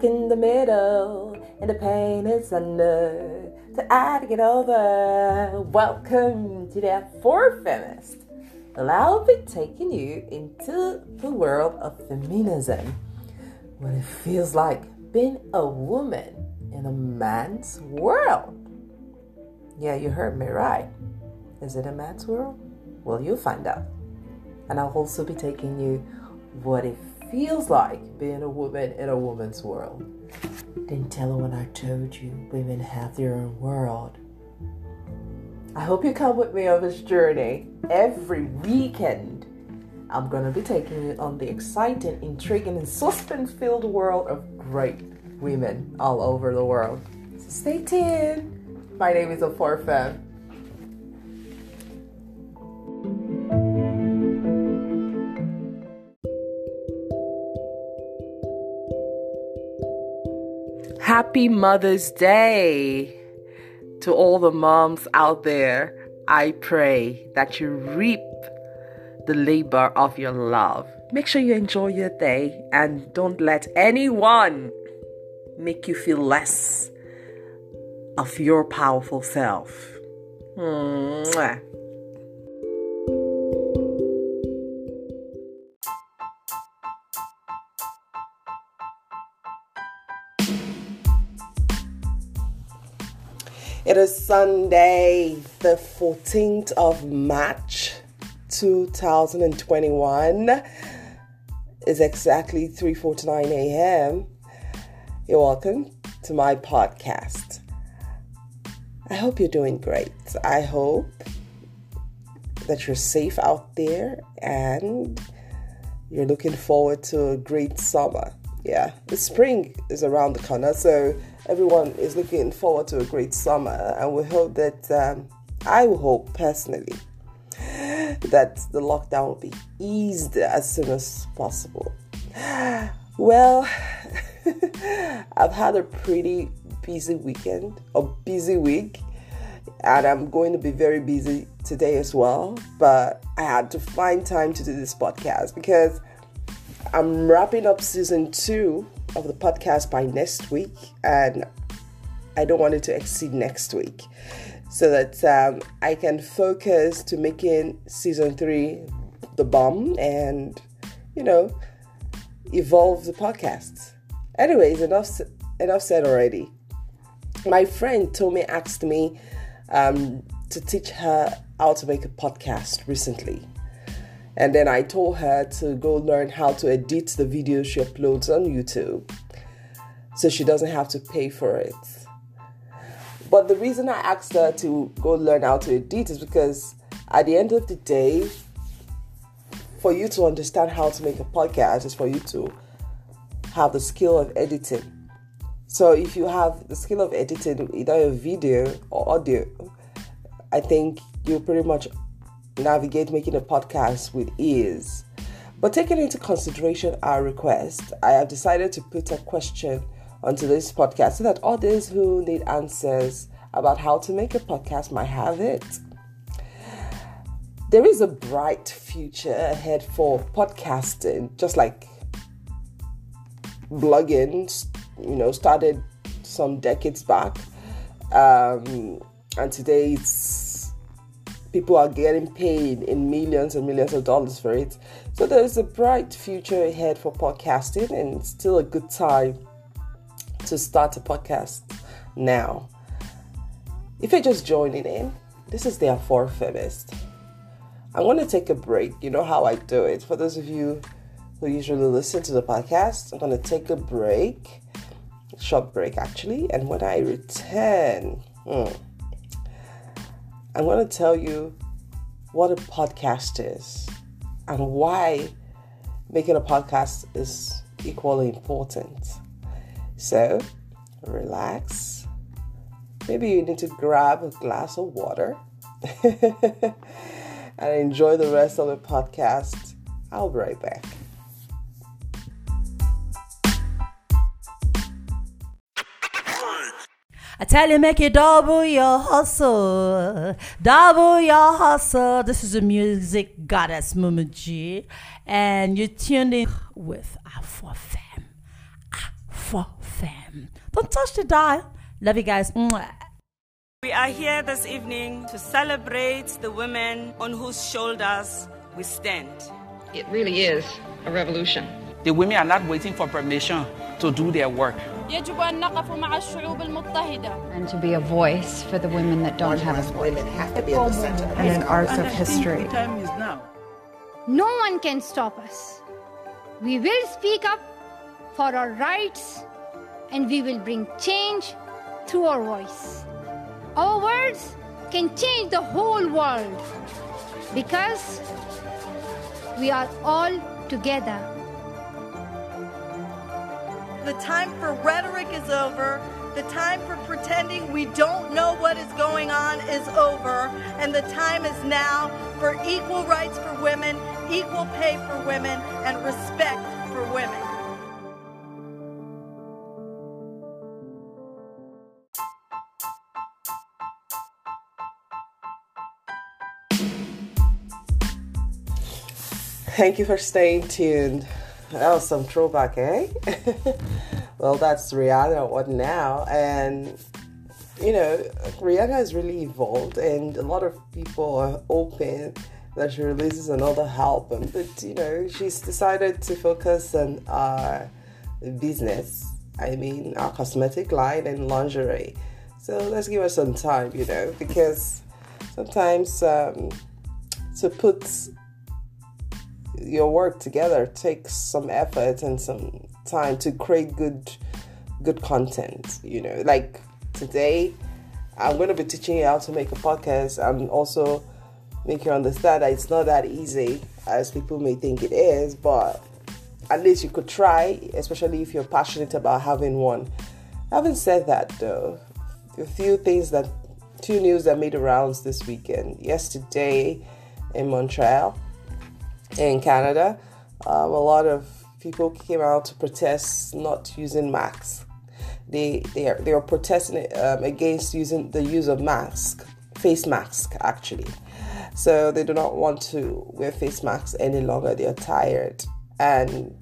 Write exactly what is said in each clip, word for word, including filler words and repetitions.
stuck in the middle, and the pain is under, so I had to get over. Welcome to the Afrofeminist. And I'll be taking you into the world of feminism, what it feels like being a woman in a man's world. Yeah, you heard me right. Is it a man's world? Well, you'll find out. And I'll also be taking you what it feels like being a woman in a woman's world. Didn't tell her when I told you women have their own world. I hope you come with me on this journey. Every weekend, I'm going to be taking you on the exciting, intriguing, and suspense-filled world of great women all over the world. So stay tuned. My name is Afrofem. Happy Mother's Day to all the moms out there. I pray that you reap the labor of your love. Make sure you enjoy your day and don't let anyone make you feel less of your powerful self. Mwah. It is Sunday, the fourteenth of March, two thousand twenty-one. It's exactly three forty-nine a.m. You're welcome to my podcast. I hope you're doing great. I hope that you're safe out there and you're looking forward to a great summer. Yeah, the spring is around the corner, so everyone is looking forward to a great summer. And we hope that, um, I will hope personally, that the lockdown will be eased as soon as possible. Well, I've had a pretty busy weekend, a busy week, and I'm going to be very busy today as well, but I had to find time to do this podcast because I'm wrapping up season two of the podcast by next week, and I don't want it to exceed next week so that um, I can focus to making season three the bomb and, you know, evolve the podcast. Anyways, enough enough said already. My friend Tommy asked me um, to teach her how to make a podcast recently. And then I told her to go learn how to edit the video she uploads on YouTube, so she doesn't have to pay for it. But the reason I asked her to go learn how to edit is because at the end of the day, for you to understand how to make a podcast is for you to have the skill of editing. So if you have the skill of editing, either a video or audio, I think you'll pretty much navigate making a podcast with ease. But taking into consideration our request, I have decided to put a question onto this podcast so that others who need answers about how to make a podcast might have it. There is a bright future ahead for podcasting, just like blogging, you know, started some decades back, um, and today it's, people are getting paid in millions and millions of dollars for it. So there's a bright future ahead for podcasting, and it's still a good time to start a podcast now. If you're just joining in, this is the Afrofemist. I'm going to take a break. You know how I do it. For those of you who usually listen to the podcast, I'm going to take a break. Short break actually, and when I return, hmm, I'm going to tell you what a podcast is and why making a podcast is equally important. So relax. Maybe you need to grab a glass of water and enjoy the rest of the podcast. I'll be right back. I tell you, make you double your hustle, double your hustle. This is the music goddess Mumuji, and you're tuned in with Afrofem. Afrofem. Afrofem. Don't touch the dial. Love you guys. Mwah. We are here this evening to celebrate the women on whose shoulders we stand. It really is a revolution. The women are not waiting for permission to do their work. And to be a voice for the women that don't have a voice. Women have to be at the center of and an arts of history. The time is now. No one can stop us. We will speak up for our rights, and we will bring change through our voice. Our words can change the whole world because we are all together. The time for rhetoric is over. The time for pretending we don't know what is going on is over. And the time is now for equal rights for women, equal pay for women, and respect for women. Thank you for staying tuned. That was some throwback, eh? Well, that's Rihanna, What Now? And, you know, Rihanna has really evolved, and a lot of people are open that she releases another album. But, you know, she's decided to focus on our business. I mean, our cosmetic line and lingerie. So let's give her some time, you know, because sometimes um, to put your work together takes some effort and some time to create good good content, you know. Like today, I'm going to be teaching you how to make a podcast and also make you understand that it's not that easy as people may think it is, but at least you could try, especially if you're passionate about having one. Having said that, though, a few things that two news that made the rounds this weekend. Yesterday in Montreal, in Canada, um, a lot of people came out to protest not using masks. They they are, they are protesting um, against using the use of masks, face masks actually. So they do not want to wear face masks any longer. They are tired, and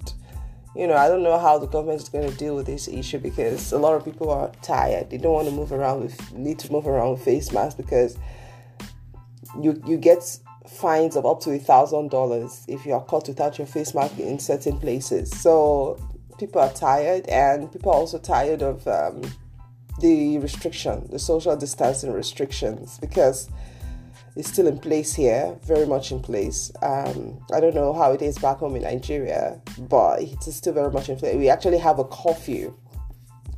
you know, I don't know how the government is going to deal with this issue because a lot of people are tired. They don't want to move around with need to move around with face masks because you you get fines of up to a thousand dollars if you are caught without your face mask in certain places. So people are tired, and people are also tired of um, the restriction, the social distancing restrictions, because it's still in place here, very much in place. Um, I don't know how it is back home in Nigeria, but it's still very much in place. We actually have a curfew,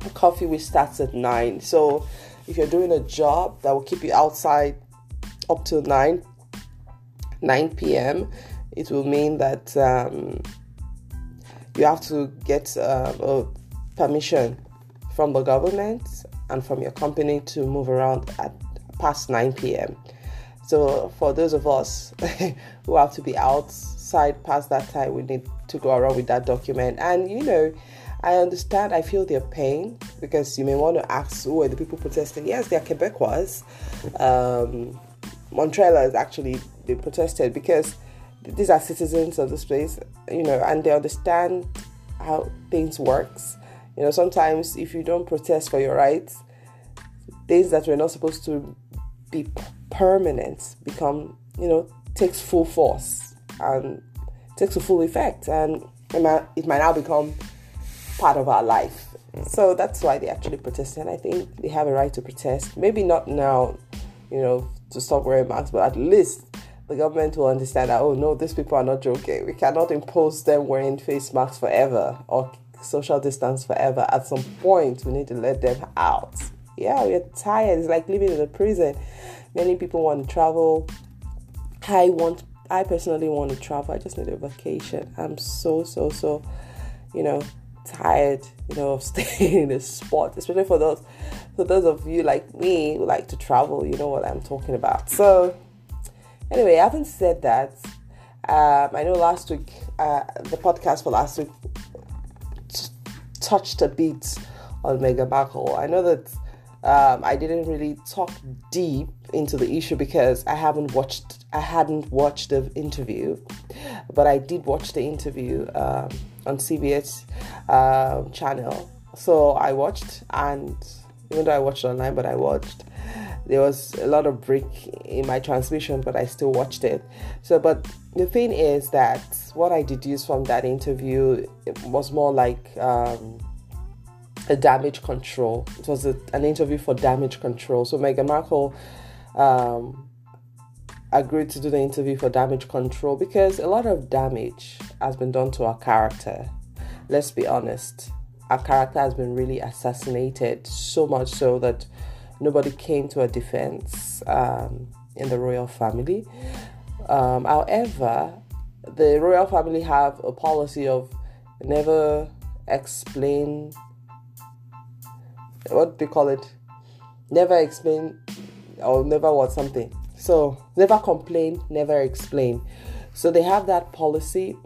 a curfew which starts at nine. So if you're doing a job that will keep you outside up till nine. nine p.m. it will mean that um, you have to get uh, a permission from the government and from your company to move around at past nine p.m. So for those of us who have to be outside past that time, we need to go around with that document. And you know, I understand, I feel their pain, because you may want to ask, who are the people protesting? Yes, they are Quebecois. Um, Montrealers actually, they protested because these are citizens of this place, you know, and they understand how things works. You know, sometimes if you don't protest for your rights, things that were not supposed to be permanent become, you know, takes full force and takes a full effect, and it might, it might now become part of our life. So that's why they actually protested. I think they have a right to protest. Maybe not now, you know, to stop wearing masks, but at least the government will understand that, oh no, these people are not joking. We cannot impose them wearing face masks forever or social distance forever. At some point, we need to let them out. Yeah, we're tired. It's like living in a prison. Many people want to travel. I want, I personally want to travel. I just need a vacation. I'm so, so, so, you know, tired, you know, of staying in a spot, especially for those, for those of you like me who like to travel. You know what I'm talking about. So anyway, I haven't said that. Um, I know last week, uh, the podcast for last week t- touched a bit on Meghan Markle. I know that um, I didn't really talk deep into the issue because I haven't watched, I hadn't watched the interview, but I did watch the interview um, on C B S uh, channel So I watched, and even though I watched online, but I watched. There was a lot of break in my transmission, but I still watched it. So, but the thing is that what I deduced from that interview, it was more like um, a damage control. It was a, an interview for damage control. So Meghan Markle um, agreed to do the interview for damage control because a lot of damage has been done to our character. Let's be honest. Our character has been really assassinated, so much so that nobody came to a defense um, in the royal family. Um, however, the royal family have a policy of never explain, what do they call it? Never explain or never what something. So never complain, never explain. So they have that policy,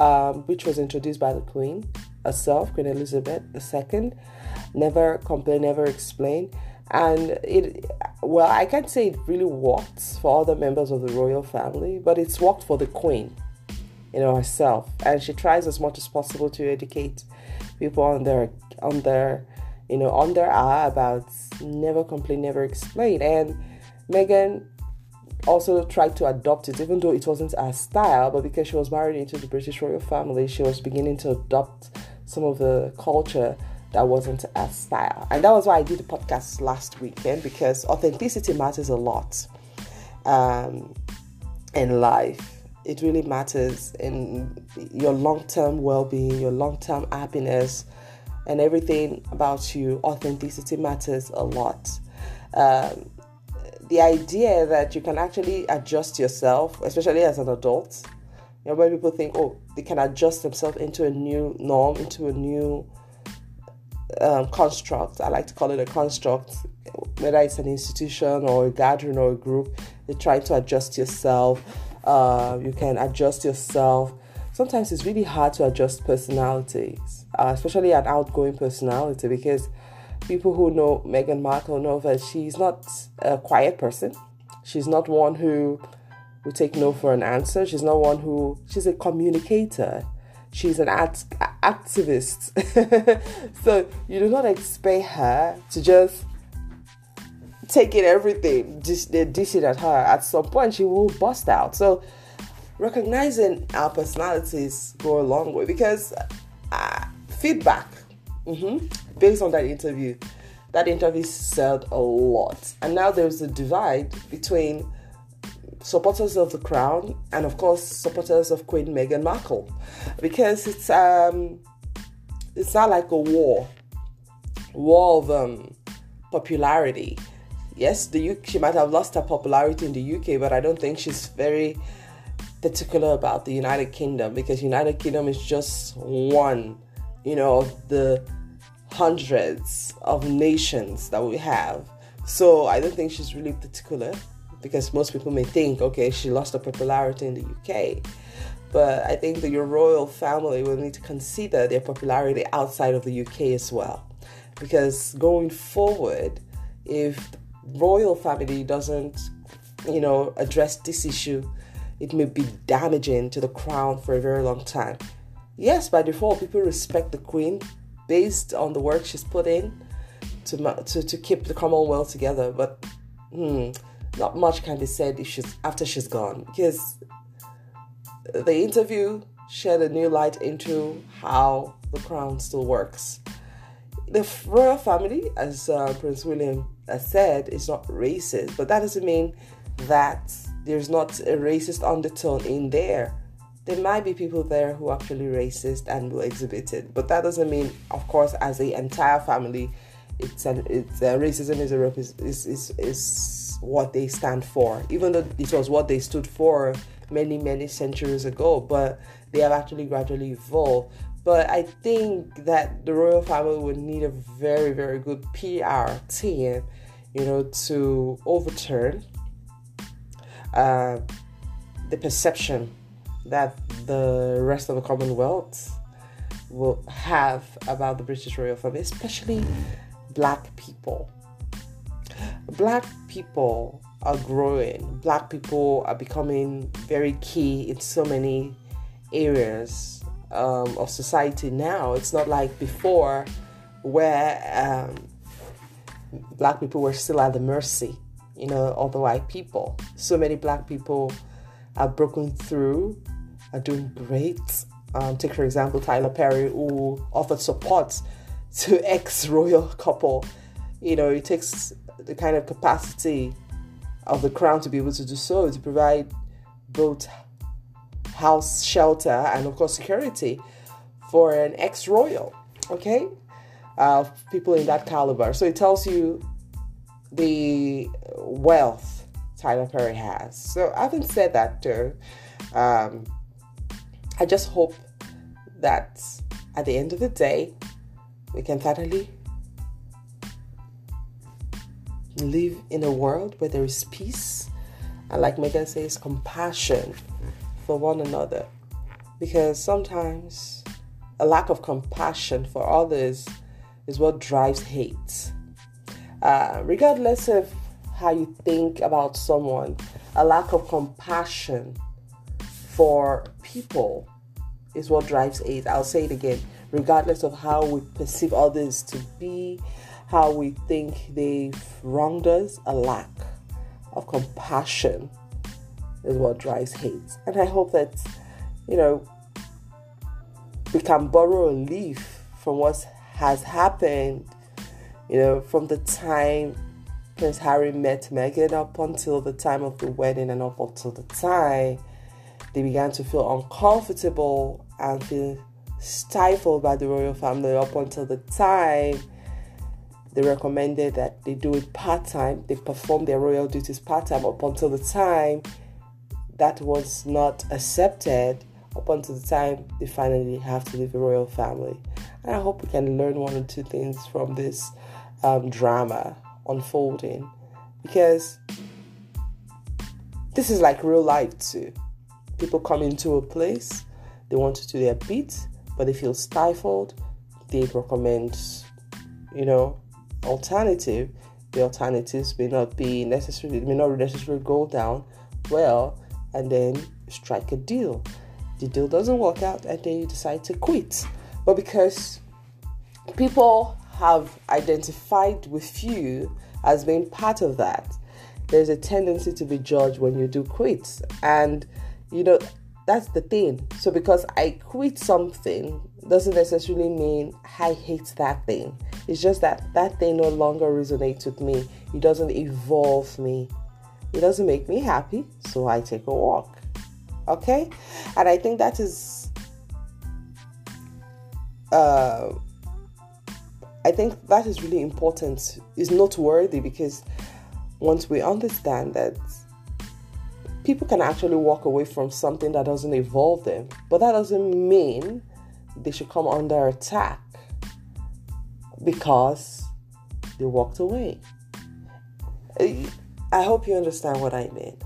um, which was introduced by the Queen herself, Queen Elizabeth the Second. Never complain, never explain. And it, well, I can't say it really worked for other members of the royal family, but it's worked for the Queen, you know, herself. And she tries as much as possible to educate people on their, on their, you know, on their eye about never complain, never explain. And Meghan also tried to adopt it, even though it wasn't her style, but because she was married into the British royal family, she was beginning to adopt some of the culture that wasn't her style. And that was why I did the podcast last weekend, because authenticity matters a lot um, in life. It really matters in your long-term well-being, your long-term happiness, and everything about you. Authenticity matters a lot. Um, the idea that you can actually adjust yourself, especially as an adult, you know, when people think, oh, they can adjust themselves into a new norm, into a new Um, construct. I like to call it a construct, whether it's an institution or a gathering or a group. You try to adjust yourself. Uh, you can adjust yourself. Sometimes it's really hard to adjust personalities, uh, especially an outgoing personality, because people who know Meghan Markle know that she's not a quiet person. She's not one who will take no for an answer. She's not one who... She's a communicator. She's an act- activist. So you do not expect her to just take in everything, just they dish it at her. At some point, she will bust out. So recognizing our personalities go a long way, because uh, feedback mm-hmm, based on that interview, that interview said a lot. And now there's a divide between supporters of the crown and, of course, supporters of Queen Meghan Markle, because it's um it's not like a war war of um popularity. Yes, the U K, she might have lost her popularity in the U K, but I don't think she's very particular about the United Kingdom, because United Kingdom is just one, you know, of the hundreds of nations that we have. So I don't think she's really particular, because most people may think, okay, she lost her popularity in the U K. But I think that your royal family will need to consider their popularity outside of the U K as well. Because going forward, if the royal family doesn't, you know, address this issue, it may be damaging to the crown for a very long time. Yes, by default, people respect the Queen based on the work she's put in to, to, to keep the Commonwealth together. But, hmm... not much can be said if she's, after she's gone, because the interview shed a new light into how the crown still works. The royal family, as uh, Prince William has said, is not racist, but that doesn't mean that there's not a racist undertone in there. There might be people there who are actually racist and will exhibit it, but that doesn't mean, of course, as the entire family, it's an, it's uh, racism is a is is is. what they stand for, even though it was what they stood for many many centuries ago, but they have actually gradually evolved. But I think that the royal family would need a very very good P R team, you know, to overturn uh, the perception that the rest of the Commonwealth will have about the British royal family, especially black people. Black people are growing. Black people are becoming very key in so many areas um, of society now. It's not like before where um, black people were still at the mercy, you know, of the white people. So many black people are broken through, are doing great. Um, take, for example, Tyler Perry, who offered support to ex-royal couple. You know, it takes the kind of capacity of the crown to be able to do so, to provide both house, shelter, and of course security for an ex-royal, okay, uh, people in that caliber. So it tells you the wealth Tyler Perry has. So having said that, too, um, I just hope that at the end of the day, we can finally live in a world where there is peace, and like Meghan says, compassion for one another, because sometimes a lack of compassion for others is what drives hate. Uh, regardless of how you think about someone, a lack of compassion for people is what drives hate. I'll say it again. Regardless of how we perceive others to be, how we think they've wronged us, a lack of compassion is what drives hate. And I hope that, you know, we can borrow a leaf from what has happened, you know, from the time Prince Harry met Meghan up until the time of the wedding, and up until the time they began to feel uncomfortable and feel stifled by the royal family, up until the time they recommended that they do it part-time, they perform their royal duties part-time, up until the time that was not accepted, up until the time they finally have to leave the royal family. And I hope we can learn one or two things from this um, drama unfolding, because this is like real life too. People come into a place, they want to do their bit, but they feel stifled. They recommend, you know, alternative. The alternatives may not be necessarily, may not necessarily go down well, and then strike a deal. The deal doesn't work out, and then you decide to quit. But because people have identified with you as being part of that, there's a tendency to be judged when you do quit. And, you know, that's the thing. So because I quit something doesn't necessarily mean I hate that thing. It's just that that thing no longer resonates with me. It doesn't evolve me. It doesn't make me happy, so I take a walk. Okay? And I think that is... Uh, I think that is really important. It's noteworthy, because once we understand that people can actually walk away from something that doesn't evolve them, but that doesn't mean they should come under attack because they walked away. I hope you understand what I mean.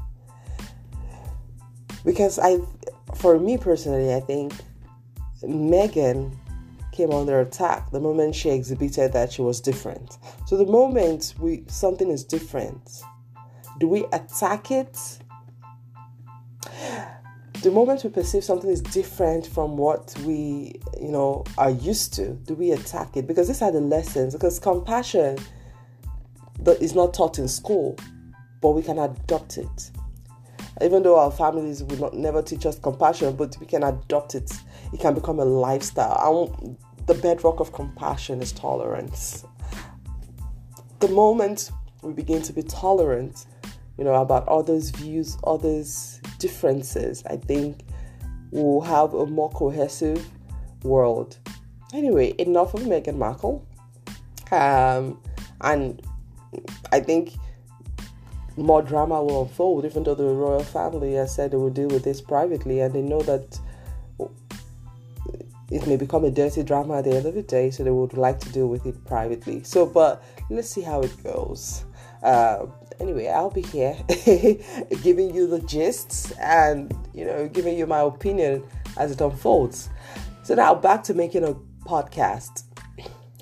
Because I, for me personally, I think Meghan came under attack the moment she exhibited that she was different. So the moment we something is different, do we attack it? The moment we perceive something is different from what we, you know, are used to, do we attack it? Because these are the lessons. Because compassion is not taught in school, but we can adopt it. Even though our families will not never teach us compassion, but we can adopt it. It can become a lifestyle. I want, the bedrock of compassion is tolerance. The moment we begin to be tolerant, you know, about others' views, others' differences, I think we'll have a more cohesive world. Anyway, enough of Meghan Markle. Um, and I think more drama will unfold, even though the royal family has said they will deal with this privately, and they know that it may become a dirty drama at the end of the day, so they would like to deal with it privately. So, but let's see how it goes. Uh, anyway, I'll be here giving you the gists and, you know, giving you my opinion as it unfolds. So now back to making a podcast.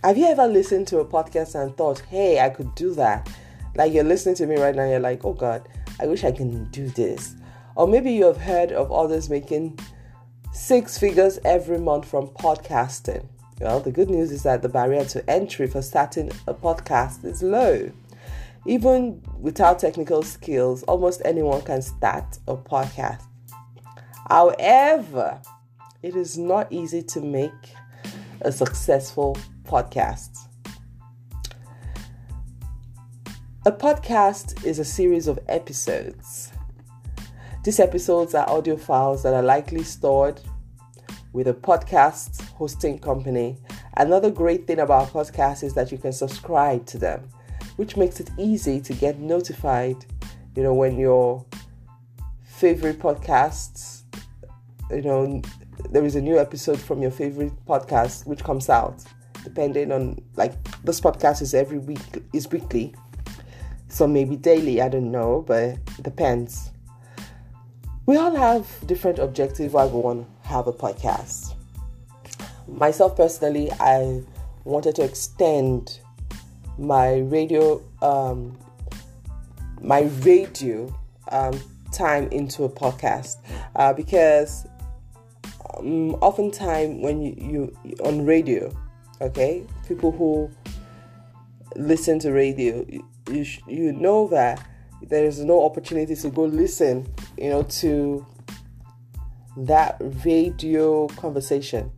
Have you ever listened to a podcast and thought, hey, I could do that? Like, you're listening to me right now, you're like, oh God, I wish I can do this. Or maybe you have heard of others making six figures every month from podcasting. Well, the good news is that the barrier to entry for starting a podcast is low. Even without technical skills, almost anyone can start a podcast. However, it is not easy to make a successful podcast. A podcast is a series of episodes. These episodes are audio files that are likely stored with a podcast hosting company. Another great thing about podcasts is that you can subscribe to them, which makes it easy to get notified, you know, when your favorite podcasts, you know, there is a new episode from your favorite podcast which comes out, depending on, like, this podcast is every week, is weekly, so maybe daily, I don't know, but it depends. We all have different objectives why we want to have a podcast. Myself personally, I wanted to extend my radio um my radio um time into a podcast uh because um, oftentimes when you, you on radio, okay, people who listen to radio, you you, you know that there is no opportunity to go listen, you know, to that radio conversation.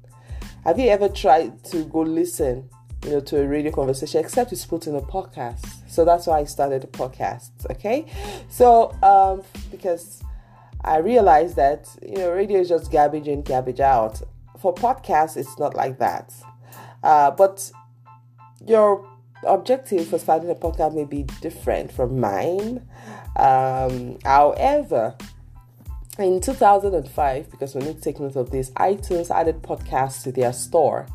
Have you ever tried to go listen, you know, to a radio conversation, except it's put in a podcast? So that's why I started a podcast, okay? So, um, because I realized that, you know, radio is just garbage in, garbage out. For podcasts, it's not like that. Uh, but your objective for starting a podcast may be different from mine. Um, however, in two thousand five, because we need to take note of this, iTunes added podcasts to their store.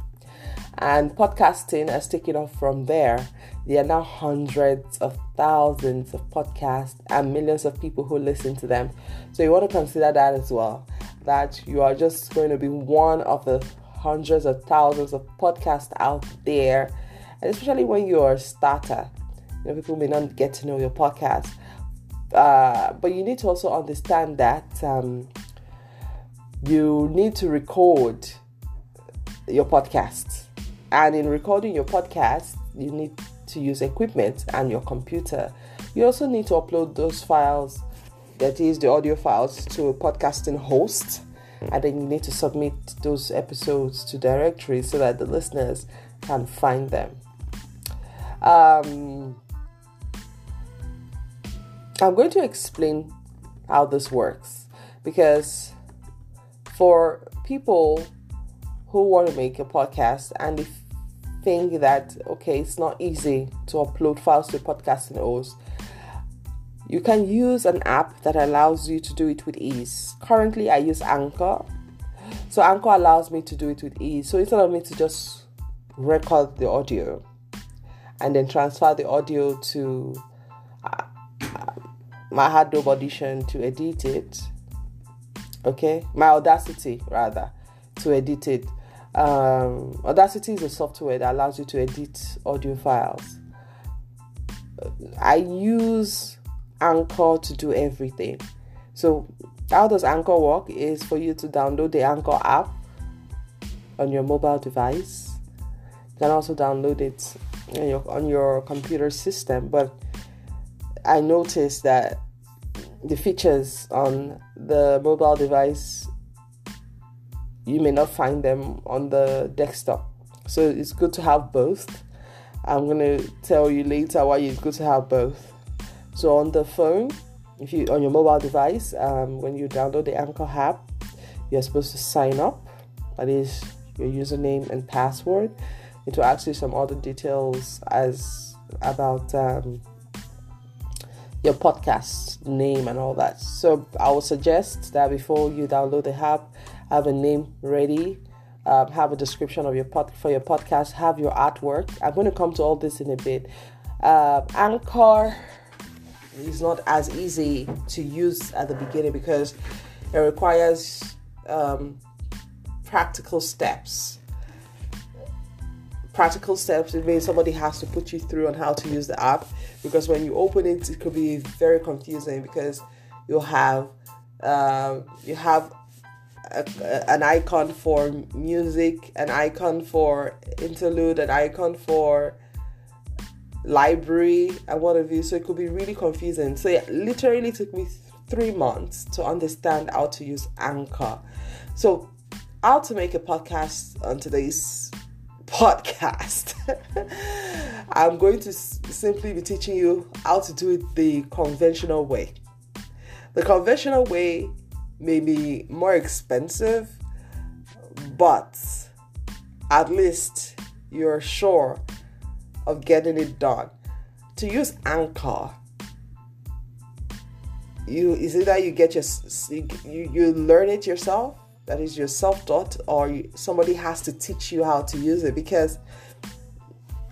And podcasting has taken off from there. There are now hundreds of thousands of podcasts and millions of people who listen to them. So you want to consider that as well, that you are just going to be one of the hundreds of thousands of podcasts out there. And especially when you are a starter, you know, people may not get to know your podcast. Uh, but you need to also understand that um, you need to record your podcast. And in recording your podcast, you need to use equipment and your computer. You also need to upload those files, that is the audio files, to a podcasting host. And then you need to submit those episodes to directories so that the listeners can find them. Um, I'm going to explain how this works, because for people who want to make a podcast and they think that, okay, it's not easy to upload files to podcasting hosts, you can use an app that allows you to do it with ease. Currently, I use Anchor. So Anchor allows me to do it with ease. So instead of me to just record the audio and then transfer the audio to uh, my Adobe Audition to edit it, okay, my Audacity rather, to edit it. Um, Audacity is a software that allows you to edit audio files. I use Anchor to do everything. So how does Anchor work is for you to download the Anchor app on your mobile device. You can also download it on your, on your computer system. But I noticed that the features on the mobile device, you may not find them on the desktop. So it's good to have both. I'm going to tell you later why it's good to have both. So on the phone, if you on your mobile device, um, when you download the Anchor app, you're supposed to sign up. That is your username and password. It will ask you some other details as about um, your podcast name and all that. So I would suggest that before you download the app, have a name ready, um, have a description of your pod for your podcast, have your artwork. I'm going to come to all this in a bit. Uh, Anchor is not as easy to use at the beginning because it requires um, practical steps. Practical steps, it means somebody has to put you through on how to use the app, because when you open it, it could be very confusing because you'll have, um, you have a, a, an icon for music, an icon for interlude, an icon for library, and what have you. So it could be really confusing. So it literally took me three months to understand how to use Anchor. So how to make a podcast on today's podcast. I'm going to s- simply be teaching you how to do it the conventional way. The conventional way may be more expensive, but at least you're sure of getting it done. To use Anchor, you is either you get your you, you learn it yourself, that is your self-taught, or you, somebody has to teach you how to use it. Because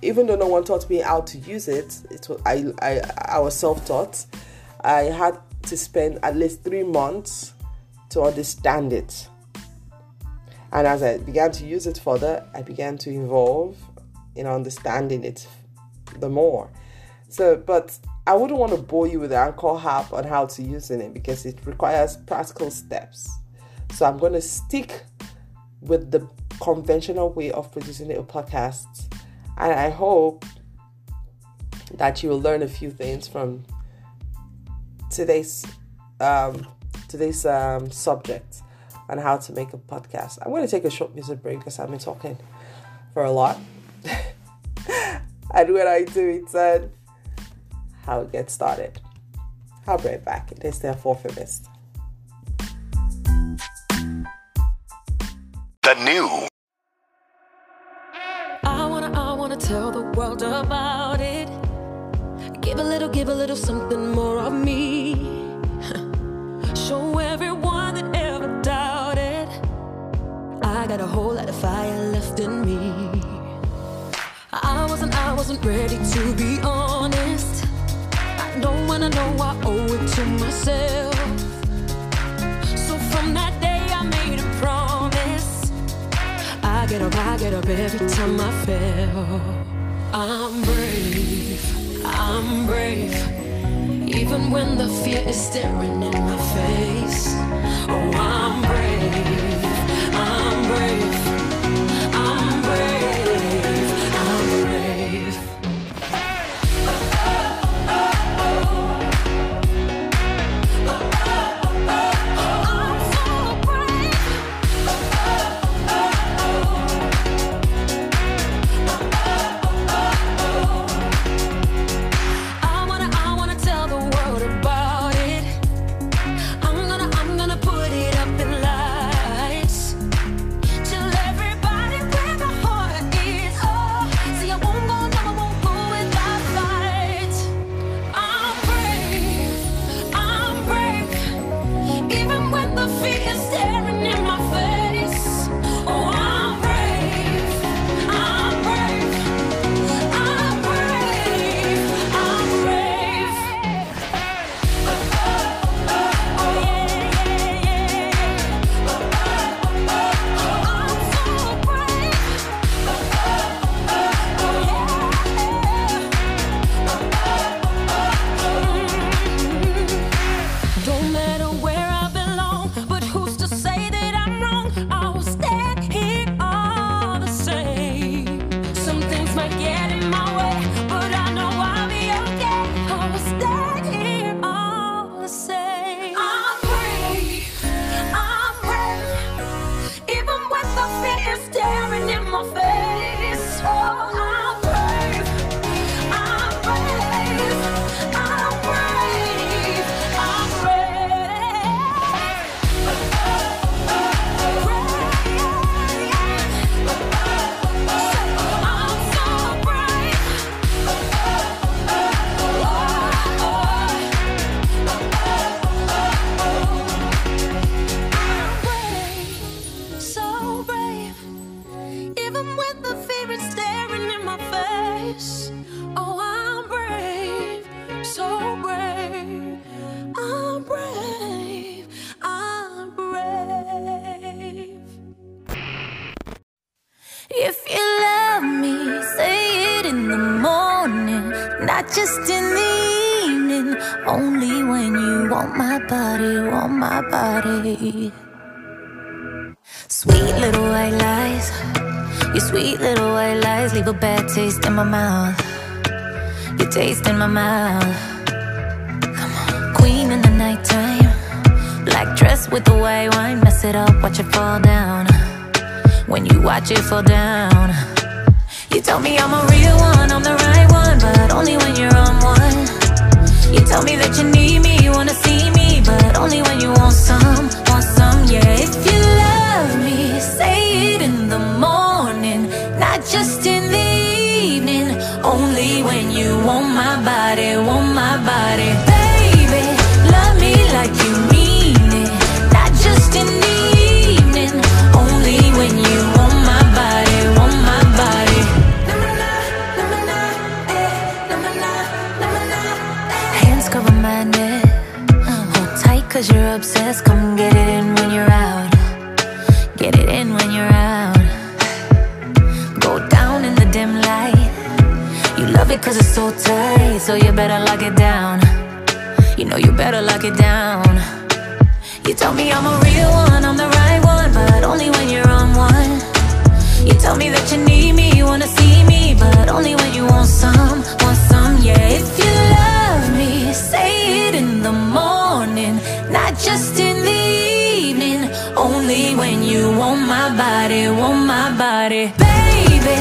even though no one taught me how to use it, it was, I I I was self-taught. I had to spend at least three months to understand it. And as I began to use it further, I began to evolve in understanding it the more. So, but I wouldn't want to bore you with the Anchor app on how to use it, because it requires practical steps. So I'm going to stick with the conventional way of producing a podcast. And I hope that you will learn a few things from today's um, today's um, subject on how to make a podcast. I'm going to take a short music break because I've been talking for a lot. And when I do it, then I'll get started. I'll be right back. It is the Afrofemist. The new. I wanna, I wanna tell the world about it. Give a little, give a little something more of me. Show everyone that ever doubted I got a whole lot of fire left in me. I wasn't, I wasn't ready to be honest. I know when I know I owe it to myself. So from that day I made a promise. I get up, I get up every time I fail. I'm brave, I'm brave. Even when the fear is staring in my face. Oh, I'm brave, I'm brave. Only when you want my body, want my body. sweet little white lies. Your sweet little white lies leave a bad taste in my mouth. Your taste in my mouth. Come on. Queen in the nighttime, black dress with the white wine. Mess it up, watch it fall down. When you watch it fall down, you tell me I'm a real one, I'm the right one, but only when you're on one. You tell me that you need me, you wanna see me, but only when you want some, want some, yeah. If you love me, say it in the morning, not just in the evening. Only when you want my body, want my body. Baby, love me like you mean it, not just in the evening. Only when you want my body, want my body. Cause you're obsessed, come get it in when you're out. Get it in when you're out. Go down in the dim light. You love it cause it's so tight, so you better lock it down. You know you better lock it down. You tell me I'm a real one, I'm the right one, but only when you're on one. You tell me that you need me, you wanna see me, but only when you want some, want some, yeah. If you love me, say it in the morning, not just in the evening. Only when you want my body, want my body. Baby,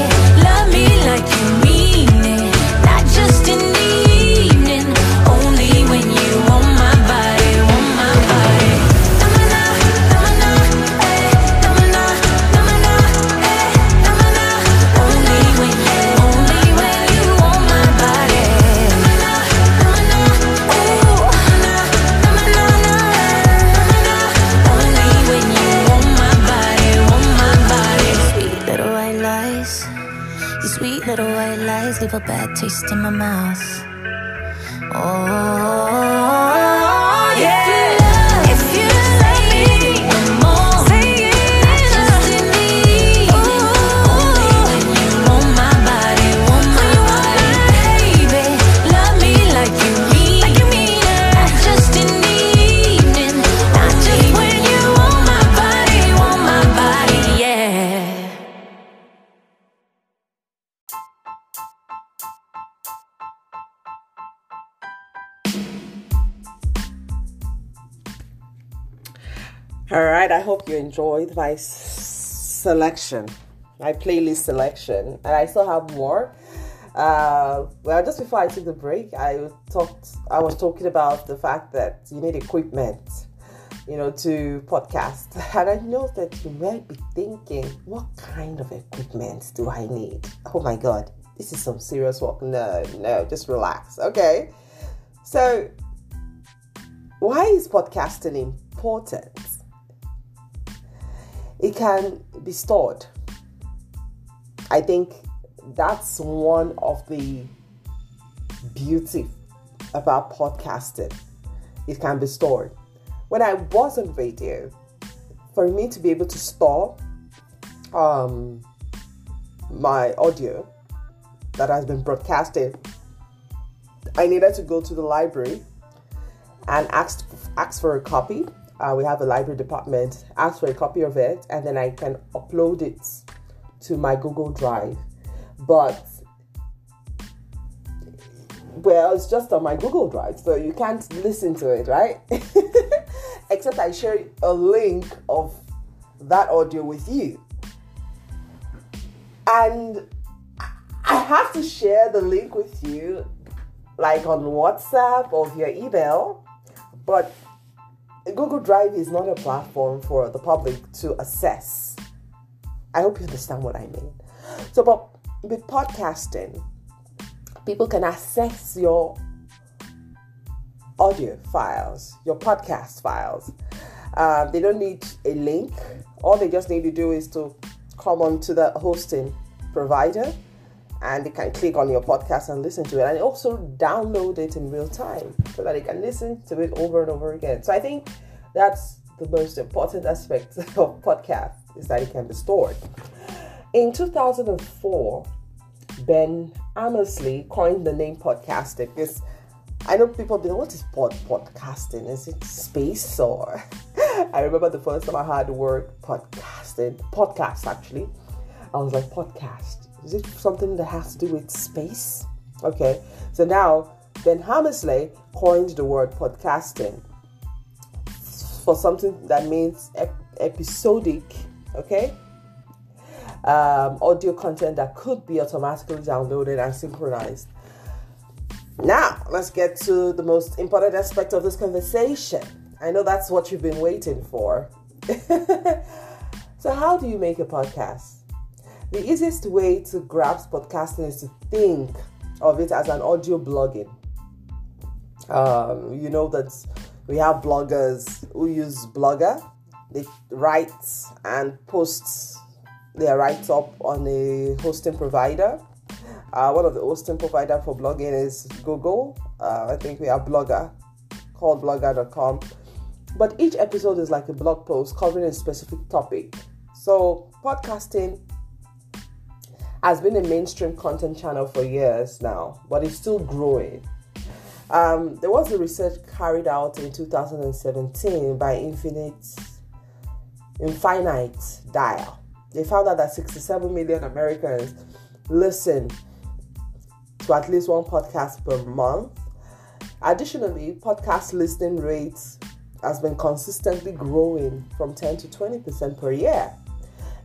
love me like you mean it, not just in the evening. Only when you want my body, want my body. Only when you, only when you want my body. Only when you want my body, want my body. Sweet little white lies, you sweet little white lies leave a bad taste in my mouth. Oh yeah. All right, I hope you enjoyed my selection, my playlist selection. And I still have more. Uh, well, just before I took the break, I talked. I was talking about the fact that you need equipment, you know, to podcast. And I know that you might be thinking, what kind of equipment do I need? Oh my God, this is some serious work. No, no, just relax, okay? So, why is podcasting important? It can be stored. I think that's one of the beauty about podcasting. It can be stored. When I was on radio, for me to be able to store um, my audio that has been broadcasted, I needed to go to the library and ask, ask for a copy. Uh, we have a library department, ask for a copy of it, and then I can upload it to my Google Drive. But, well, it's just on my Google Drive, so you can't listen to it, right? Except I share a link of that audio with you. And I have to share the link with you, like on WhatsApp or via email, but Google Drive is not a platform for the public to access. I hope you understand what I mean. So, but with podcasting, people can access your audio files, your podcast files. Uh, they don't need a link. All they just need to do is to come onto the hosting provider and they can click on your podcast and listen to it. And also download it in real time so that they can listen to it over and over again. So I think that's the most important aspect of podcast, is that it can be stored. In two thousand four, Ben Hammersley coined the name podcasting. Because I know people be like, what is pod podcasting? Is it space or I remember the first time I heard the word podcasting, podcast actually, I was like, podcast? Is it something that has to do with space? Okay, so now Ben Hammersley coined the word podcasting for something that means ep- episodic, okay, um, audio content that could be automatically downloaded and synchronized. Now, let's get to the most important aspect of this conversation. I know that's what you've been waiting for. So how do you make a podcast? The easiest way to grasp podcasting is to think of it as an audio blogging. Um, you know that we have bloggers who use Blogger. They write and post their write up on a hosting provider. Uh, one of the hosting providers for blogging is Google. Uh, I think we have Blogger, called blogger dot com. But each episode is like a blog post covering a specific topic. So podcasting has been a mainstream content channel for years now, but it's still growing. Um, there was a research carried out in two thousand seventeen by Infinite, Infinite Dial. They found out that sixty-seven million Americans listen to at least one podcast per month. Additionally, podcast listening rates has been consistently growing from ten to twenty percent per year.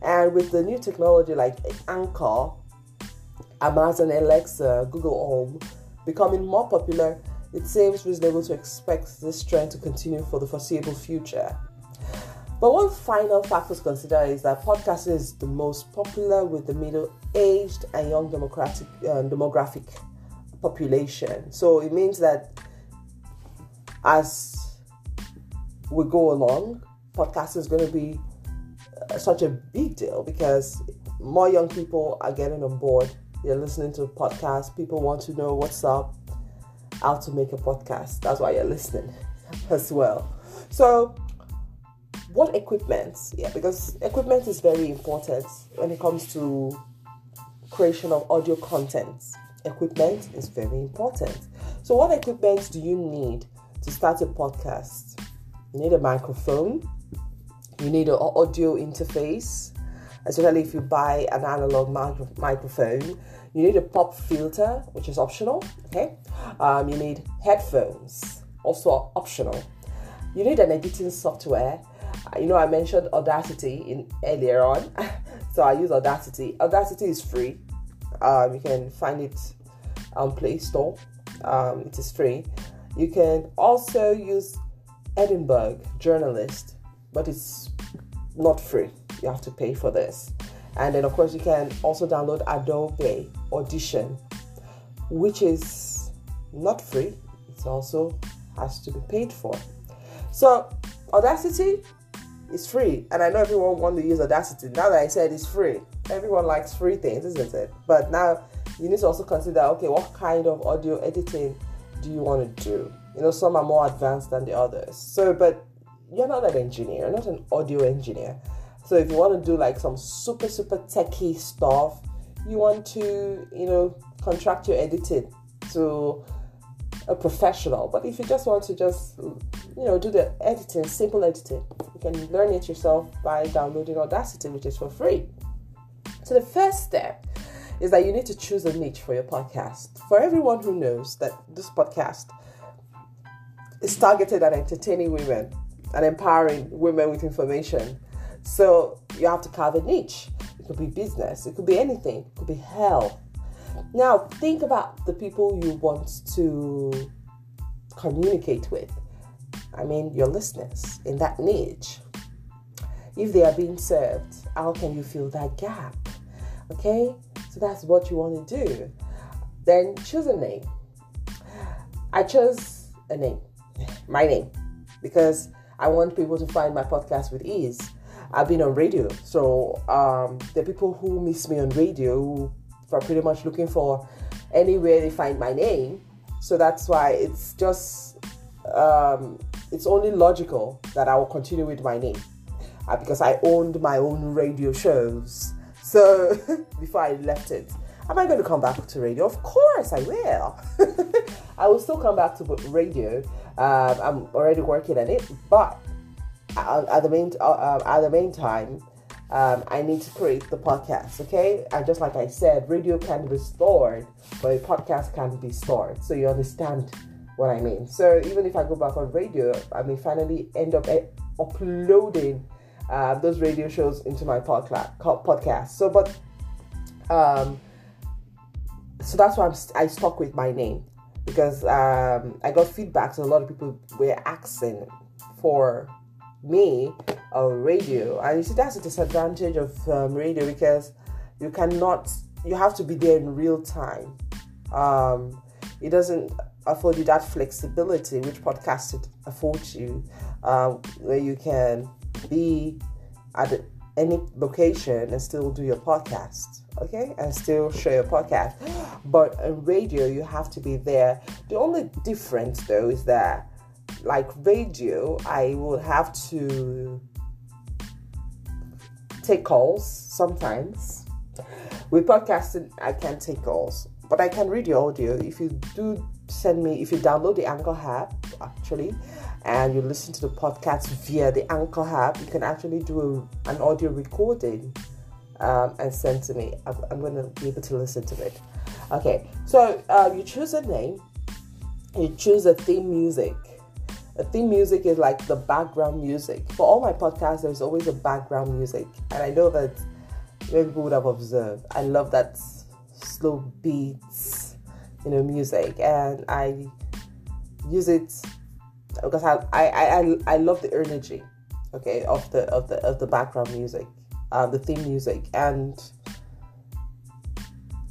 And with the new technology like Anchor, Amazon Alexa, Google Home becoming more popular, it seems reasonable to expect this trend to continue for the foreseeable future. But one final factor to consider is that podcasting is the most popular with the middle-aged and young democratic, uh, demographic population. So it means that as we go along, podcasting is going to be such a big deal because more young people are getting on board. They're listening to podcasts. People want to know what's up, how to make a podcast. That's why you're listening as well. So what equipment? Yeah, because equipment is very important when it comes to creation of audio content. Equipment is very important. So what equipment do you need to start a podcast? You need a microphone. You need an audio interface, especially if you buy an analog micro- microphone. You need a pop filter, which is optional. Okay, um, you need headphones, also optional. You need an editing software. You know, I mentioned Audacity in earlier on, so I use Audacity. Audacity is free. Um, you can find it on Play Store. Um, it is free. You can also use Edinburgh Journalist. But it's not free. You have to pay for this. And then, of course, you can also download Adobe Audition, which is not free. It also has to be paid for. So Audacity is free. And I know everyone wants to use Audacity. Now that I said it's free, everyone likes free things, isn't it? But now you need to also consider, okay, what kind of audio editing do you want to do? You know, some are more advanced than the others. So, but you're not an engineer, you're not an audio engineer. So if you want to do like some super, super techie stuff, you want to, you know, contract your editing to a professional. But if you just want to just, you know, do the editing, simple editing, you can learn it yourself by downloading Audacity, which is for free. So the first step is that you need to choose a niche for your podcast. For everyone who knows that this podcast is targeted at entertaining women and empowering women with information. So you have to carve a niche. It could be business, it could be anything, it could be health. Now think about the people you want to communicate with. I mean, your listeners in that niche. If they are being served, how can you fill that gap? Okay, so that's what you want to do. Then choose a name. I chose a name, my name, because I want people to find my podcast with ease. I've been on radio, so um, the people who miss me on radio who are pretty much looking for anywhere they find my name. So that's why it's just, um, it's only logical that I will continue with my name uh, because I owned my own radio shows. So before I left it, am I going to come back to radio? Of course I will. I will still come back to radio. Um, I'm already working on it, but uh, at the main uh, at the meantime, um, I need to create the podcast. Okay, and just like I said, radio can be stored, but a podcast can't be stored. So you understand what I mean. So even if I go back on radio, I may finally end up e- uploading uh, those radio shows into my podla- podcast. So, but um, so that's why I'm st- I stuck with my name. Because um, I got feedback, so a lot of people were asking for me on radio. And you see, that's a disadvantage of um, radio, because you cannot, you have to be there in real time. Um, it doesn't afford you that flexibility, which podcast affords you, uh, where you can be at any location and still do your podcast. Okay, and still share your podcast. But on radio, you have to be there. The only difference, though, is that, like radio, I would have to take calls sometimes. With podcasting, I can't take calls, but I can read your audio. If you do send me, if you download the Anchor app, actually, and you listen to the podcast via the Anchor app, you can actually do a, an audio recording. Um, and send to me. I'm, I'm going to be able to listen to it. Okay, so uh, you choose a name, you choose a theme music. A theme music is like the background music. For all my podcasts, there's always a background music. And I know that many people would have observed. I love that slow beats, you know, music. And I use it because I I, I, I love the energy, okay, of the of the of the background music. Uh, the theme music, and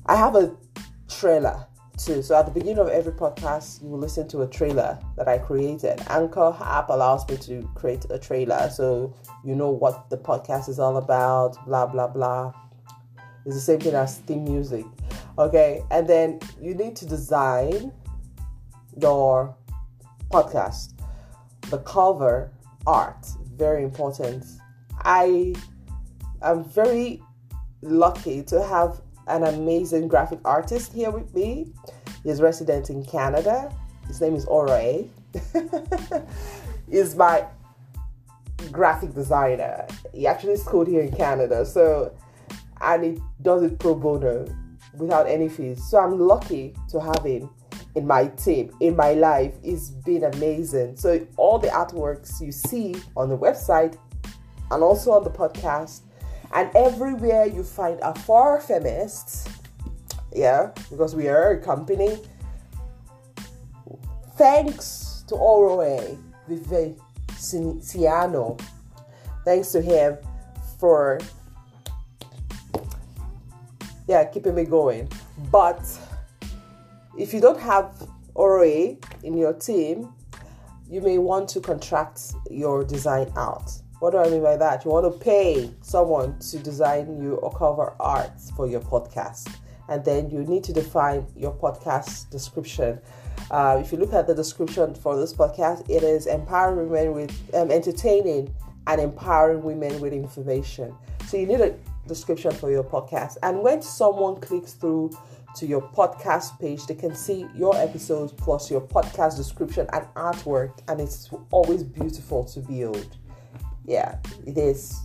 I have a trailer too. So at the beginning of every podcast, you will listen to a trailer that I created. Anchor app allows me to create a trailer, so you know what the podcast is all about. Blah blah blah. It's the same thing as theme music, okay? And then you need to design your podcast, the cover art, very important. I I'm very lucky to have an amazing graphic artist here with me. He's resident in Canada. His name is Aure. He's my graphic designer. He actually schooled here in Canada. So, and he does it pro bono without any fees. So I'm lucky to have him in my team, in my life. It's been amazing. So all the artworks you see on the website and also on the podcast, and everywhere you find Afrofemists, yeah, because we are a company. Thanks to Oroe Viveciano. Thanks to him for, yeah, keeping me going. But if you don't have Oroe in your team, you may want to contract your design out. What do I mean by that? You want to pay someone to design you a cover art for your podcast. And then you need to define your podcast description. Uh, if you look at the description for this podcast, it is empowering women with um, entertaining and empowering women with information. So you need a description for your podcast. And when someone clicks through to your podcast page, they can see your episodes plus your podcast description and artwork. And it's always beautiful to build. Yeah, it is.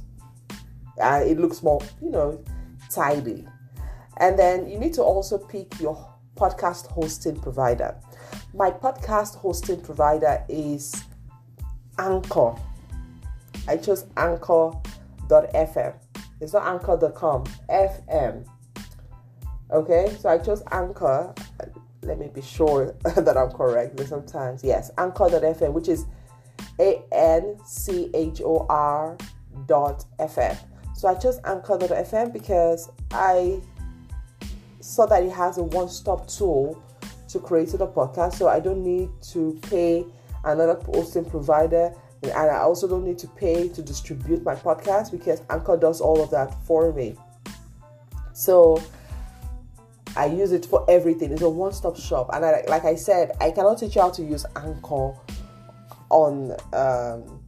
Uh, it looks more, you know, tidy. And then you need to also pick your podcast hosting provider. My podcast hosting provider is Anchor. I chose anchor dot f m. It's not anchor dot com, F M. Okay, so I chose Anchor. Let me be sure that I'm correct. But sometimes, yes, anchor dot f m, which is A N C H O R dot F M. So I chose Anchor dot f m because I saw that it has a one-stop tool to create a podcast. So I don't need to pay another hosting provider. And I also don't need to pay to distribute my podcast because Anchor does all of that for me. So I use it for everything. It's a one-stop shop. And I, like I said, I cannot teach you how to use Anchor on um,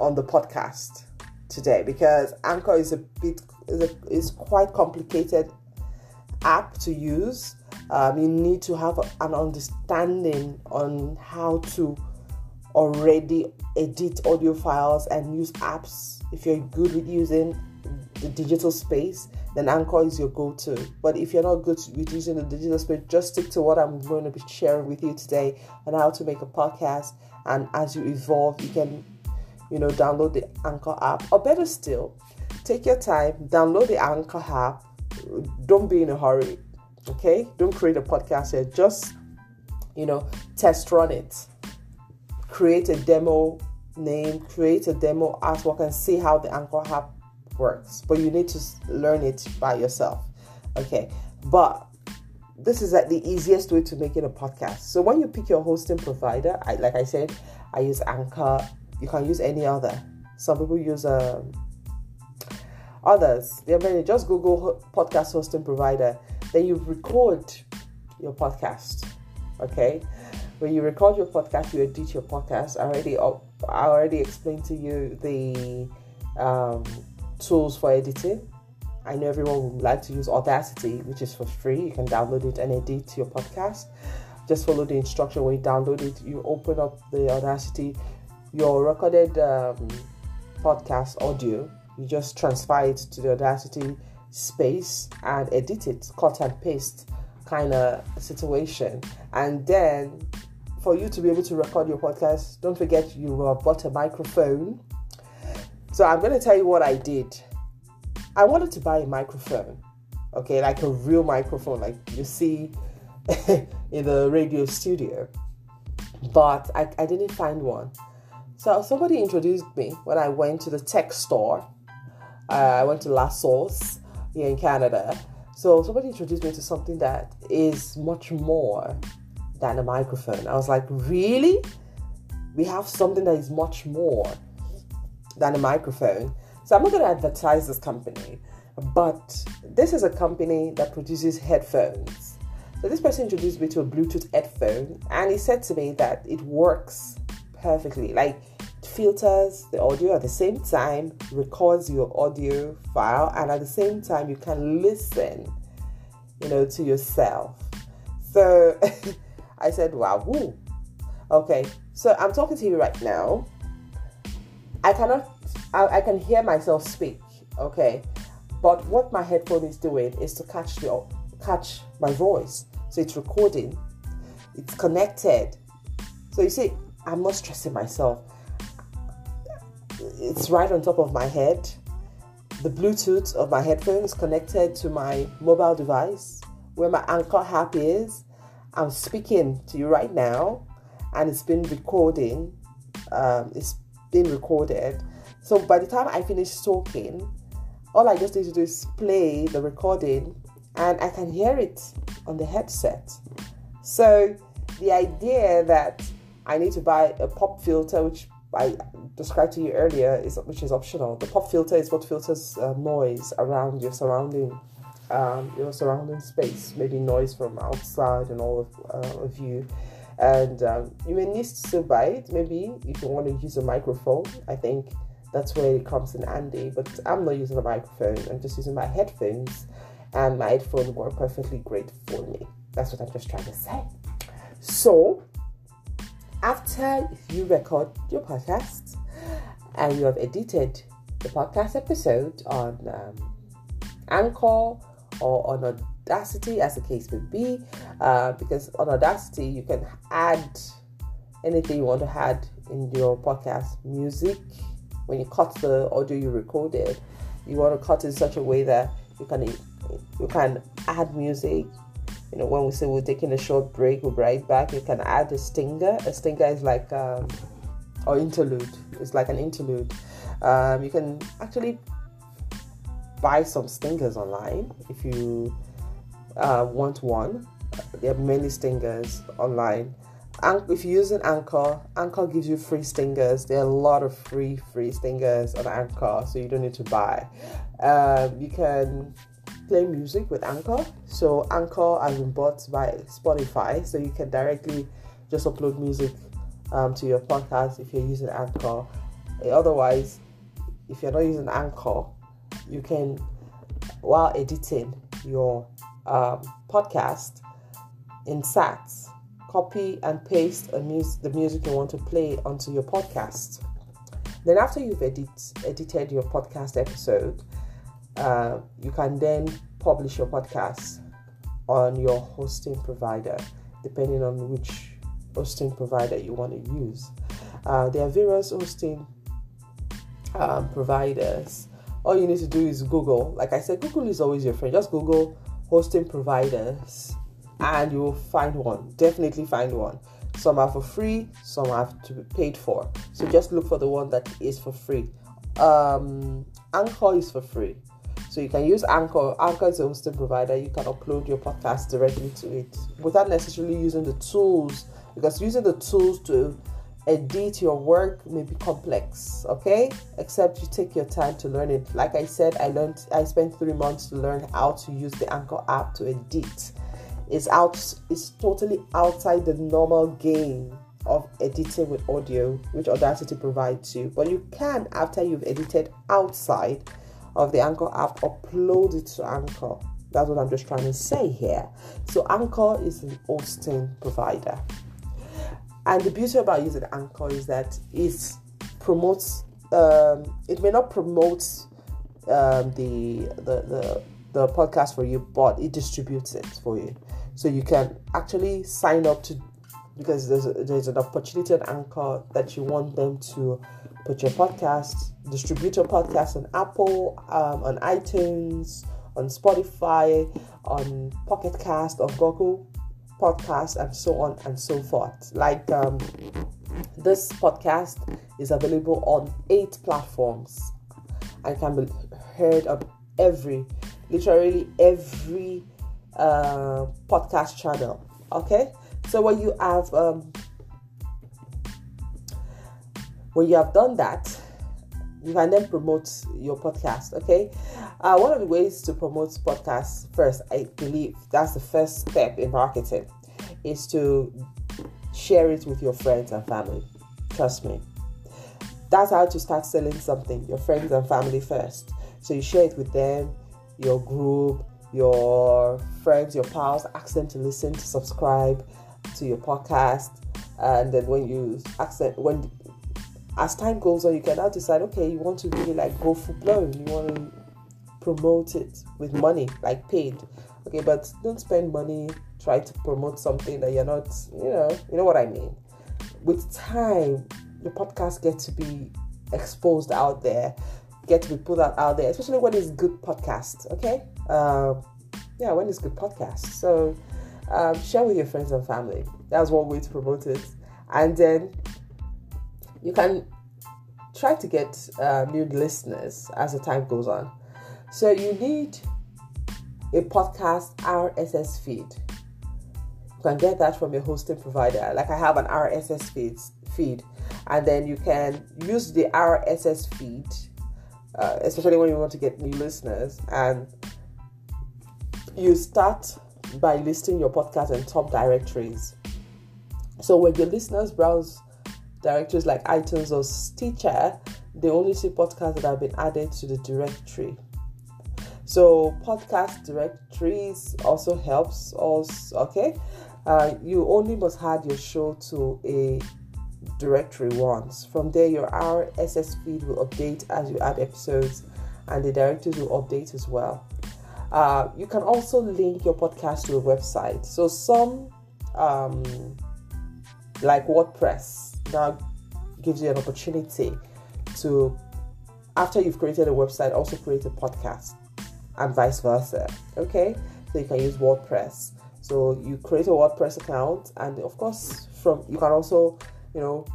on the podcast today because Anchor is a bit is, a, is quite complicated app to use. Um, you need to have a, an understanding on how to already edit audio files and use apps. If you're good with using the digital space, then Anchor is your go-to. But if you're not good with using the digital space, just stick to what I'm going to be sharing with you today on how to make a podcast. And as you evolve, you can, you know, download the Anchor app. Or better still, take your time, download the Anchor app. Don't be in a hurry, okay? Don't create a podcast here. Just, you know, test run it. Create a demo name, create a demo artwork, and see how the Anchor app works. But you need to learn it by yourself, okay? But this is like the easiest way to making a podcast. So when you pick your hosting provider, I, like I said, I use Anchor. You can use any other. Some people use um, others. There are many. Just Google podcast hosting provider. Then you record your podcast, okay? When you record your podcast, you edit your podcast. I already, I already explained to you the um, tools for editing. I know everyone would like to use Audacity, which is for free. You can download it and edit your podcast. Just follow the instruction. When you download it, you open up the Audacity, your recorded um, podcast audio. You just transfer it to the Audacity space and edit it, cut and paste kind of situation. And then for you to be able to record your podcast, don't forget you uh, bought a microphone. So I'm going to tell you what I did. I wanted to buy a microphone, okay, like a real microphone, like you see in the radio studio, but I, I didn't find one. So somebody introduced me when I went to the tech store. Uh, I went to La Source here in Canada. So somebody introduced me to something that is much more than a microphone. I was like, really? We have something that is much more than a microphone. So I'm not going to advertise this company, but this is a company that produces headphones. So this person introduced me to a Bluetooth headphone, and he said to me that it works perfectly. Like, it filters the audio at the same time, records your audio file, and at the same time you can listen, you know, to yourself. So I said, wow, woo. Okay, so I'm talking to you right now. I cannot I, I can hear myself speak, okay? But what my headphone is doing is to catch the catch my voice. So it's recording. It's connected. So you see, I'm not stressing myself. It's right on top of my head. The Bluetooth of my headphone is connected to my mobile device where my Anchor app is. I'm speaking to you right now, and it's been recording. Um, it's been recorded. So by the time I finish talking, all I just need to do is play the recording, and I can hear it on the headset. So the idea that I need to buy a pop filter, which I described to you earlier, is which is optional. The pop filter is what filters uh, noise around your surrounding, um, your surrounding space, maybe noise from outside and all of, uh, of you. And um, you may need to still buy it. Maybe if you want to use a microphone, I think that's where it comes in handy, but I'm not using a microphone. I'm just using my headphones, and my headphones work perfectly great for me. That's what I'm just trying to say. So, after you record your podcast and you have edited the podcast episode on um, Anchor or on Audacity, as the case may be, uh, because on Audacity you can add anything you want to add in your podcast, music. When you cut the audio you recorded, you want to cut it in such a way that you can you can add music. You know, when we say we're taking a short break, we'll be right back, you can add a stinger. A stinger is like um, or interlude. It's like an interlude. Um, you can actually buy some stingers online if you uh, want one. There are many stingers online. If you're using Anchor, Anchor gives you free stingers. There are a lot of free, free stingers on Anchor, so you don't need to buy. Um, you can play music with Anchor. So Anchor has been bought by Spotify, so you can directly just upload music um, to your podcast if you're using Anchor. Otherwise, if you're not using Anchor, you can, while editing your um, podcast, insert copy and paste a mus- the music you want to play onto your podcast. Then after you've edit, edited your podcast episode, uh, you can then publish your podcast on your hosting provider, depending on which hosting provider you want to use. Uh, there are various hosting um, providers. All you need to do is Google. Like I said, Google is always your friend. Just Google hosting providers and you will find one. Definitely find one. Some are for free, some have to be paid for. So just look for the one that is for free. Um, Anchor is for free. So you can use Anchor. Anchor is a hosting provider. You can upload your podcast directly to it without necessarily using the tools, because using the tools to edit your work may be complex, okay? Except you take your time to learn it. Like I said, I learned, I spent three months to learn how to use the Anchor app to edit. It's out, it's totally outside the normal game of editing with audio, which Audacity provides you. But you can, after you've edited outside of the Anchor app, upload it to Anchor. That's what I'm just trying to say here. So Anchor is an hosting provider. And the beauty about using Anchor is that it promotes, um, it may not promote um, the, the, the, the podcast for you, but it distributes it for you. So you can actually sign up to, because there's a, there's an opportunity at Anchor that you want them to put your podcast, distribute your podcast on Apple, um, on iTunes, on Spotify, on Pocket Cast, on Google Podcast, and so on and so forth. Like um, this podcast is available on eight platforms and can be heard on every, literally every uh, podcast channel. Okay, so when you have um, when you have done that, you can then promote your podcast, okay? Uh, one of the ways to promote podcasts first, I believe that's the first step in marketing, is to share it with your friends and family. Trust me. That's how to start selling something, your friends and family first. So you share it with them, your group, your friends, your pals, ask them to listen, to subscribe to your podcast. And then when you ask them, when as time goes on, you can now decide, okay, you want to really like go full blown, you want to promote it with money, like paid. Okay, but don't spend money, try to promote something that you're not, you know, you know what I mean. With time, the podcast gets to be exposed out there, get to be put out, out there, especially when it's good podcasts, okay? Um, yeah, when it's good podcasts. So um, share with your friends and family. That's one way to promote it. And then you can try to get uh, new listeners as the time goes on. So you need a podcast R S S feed. You can get that from your hosting provider. Like I have an R S S feed, feed, and then you can use the R S S feed, uh, especially when you want to get new listeners. And you start by listing your podcast in top directories. So when your listeners browse directories like iTunes or Stitcher, they only see podcasts that have been added to the directory. So podcast directories also helps us, okay? Uh, you only must add your show to a directory once. From there, your R S S feed will update as you add episodes, and the directories will update as well. Uh, you can also link your podcast to a website. So some, um, like WordPress, now gives you an opportunity to, after you've created a website, also create a podcast, and vice versa. Okay, so you can use WordPress. So you create a WordPress account, and of course, from you can also, you know,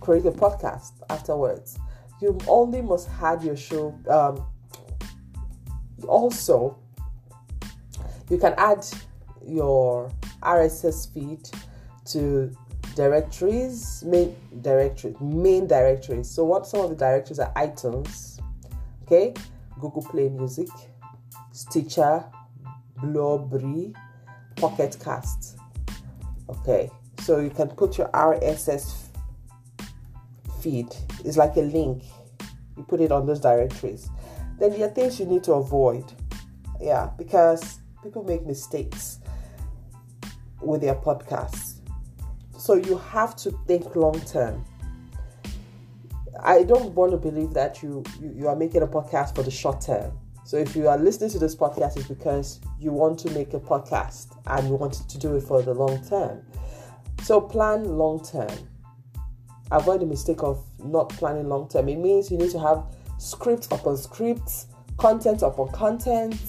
create a podcast afterwards. You only must add your show. Um, also, you can add your R S S feed to directories, main directories, main directories. So what some of the directories are iTunes, okay, Google Play Music, Stitcher, Blubrry, Pocket Cast. Okay, so you can put your R S S feed. It's like a link. You put it on those directories. Then there are things you need to avoid. Yeah, because people make mistakes with their podcasts. So you have to think long term. I don't want to believe that you, you, you are making a podcast for the short term. So if you are listening to this podcast, it's because you want to make a podcast and you want to do it for the long term. So plan long term. Avoid the mistake of not planning long term. It means you need to have scripts upon scripts, content upon content.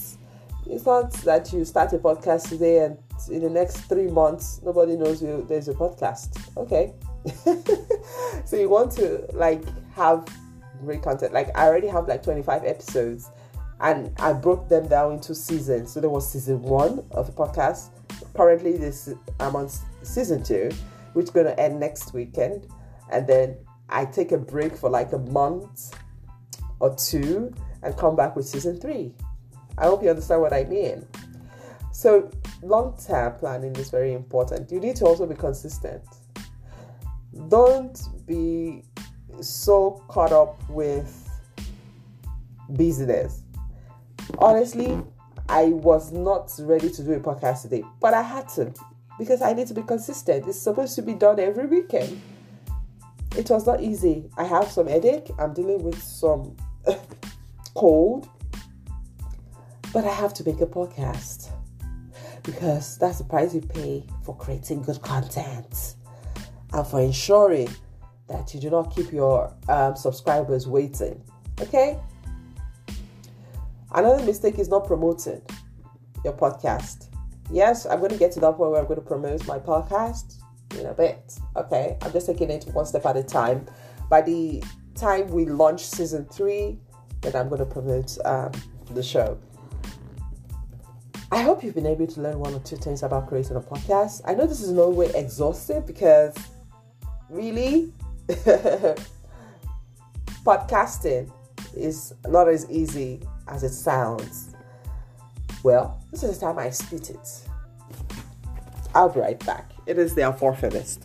It's not that you start a podcast today and in the next three months, nobody knows you, there's a podcast. Okay. So you want to like have great content. Like I already have like twenty-five episodes and I broke them down into seasons. So there was season one of the podcast. Currently this I'm on season two, which is going to end next weekend. And then I take a break for like a month or two and come back with season three. I hope you understand what I mean. So long-term planning is very important. You need to also be consistent. Don't be so caught up with business. Honestly, I was not ready to do a podcast today, but I had to because I need to be consistent. It's supposed to be done every weekend. It was not easy. I have some headache. I'm dealing with some cold. But I have to make a podcast because that's the price you pay for creating good content and for ensuring that you do not keep your um, subscribers waiting. Okay? Another mistake is not promoting your podcast. Yes, I'm going to get to that point where I'm going to promote my podcast in a bit. Okay? I'm just taking it one step at a time. By the time we launch season three, then I'm going to promote um, the show. I hope you've been able to learn one or two things about creating a podcast. I know this is in no way exhaustive because really, podcasting is not as easy as it sounds. Well, this is the time I spit it. I'll be right back. It is the Afrofemist.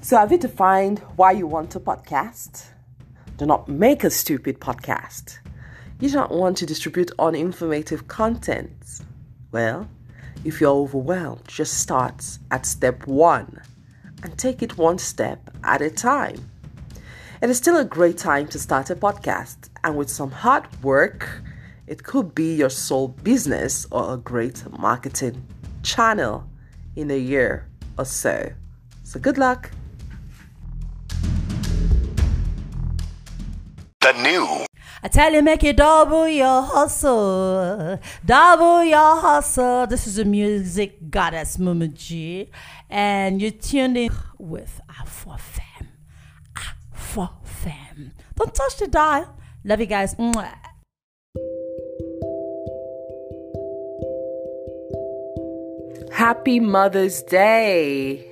So have you defined why you want to podcast? Do not make a stupid podcast. You don't want to distribute uninformative content. Well, if you're overwhelmed, just start at step one and take it one step at a time. It is still a great time to start a podcast, and with some hard work, it could be your sole business or a great marketing channel in a year or so. So good luck. New. I tell you, make you double your hustle, double your hustle. This is the music goddess Mumuji, and you're tuned in with Afrofem. Afrofem. Don't touch the dial. Love you guys. Mwah. Happy Mother's Day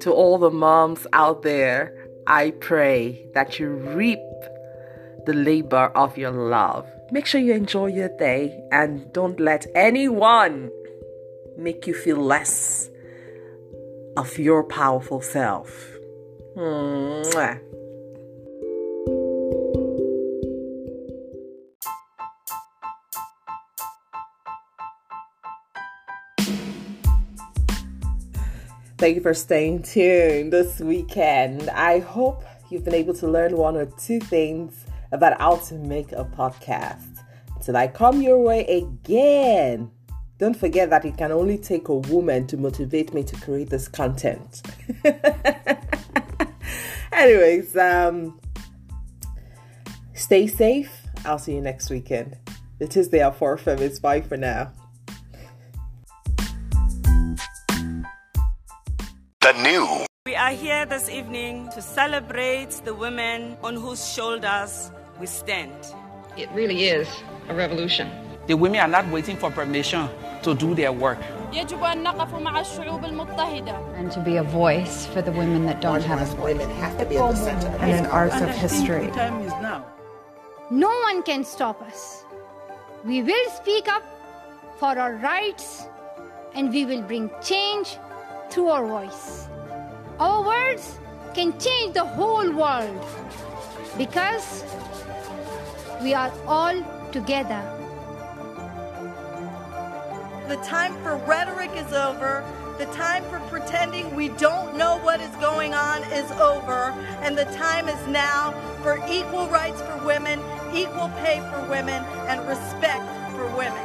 to all the moms out there. I pray that you reap the labor of your love. Make sure you enjoy your day and don't let anyone make you feel less of your powerful self. Mwah. Thank you for staying tuned this weekend. I hope you've been able to learn one or two things about how to make a podcast. Till I come your way again, don't forget that it can only take a woman to motivate me to create this content. Anyways, um, stay safe. I'll see you next weekend. It is the Afrofem. It's bye for now. The new. We are here this evening to celebrate the women on whose shoulders we stand. It really is a revolution. The women are not waiting for permission to do their work. And to be a voice for the women that don't have a voice. Women have to be at the center. And in arts of history. The time is now. No one can stop us. We will speak up for our rights and we will bring change through our voice. Our words can change the whole world because we are all together. The time for rhetoric is over. The time for pretending we don't know what is going on is over. And the time is now for equal rights for women, equal pay for women, and respect for women.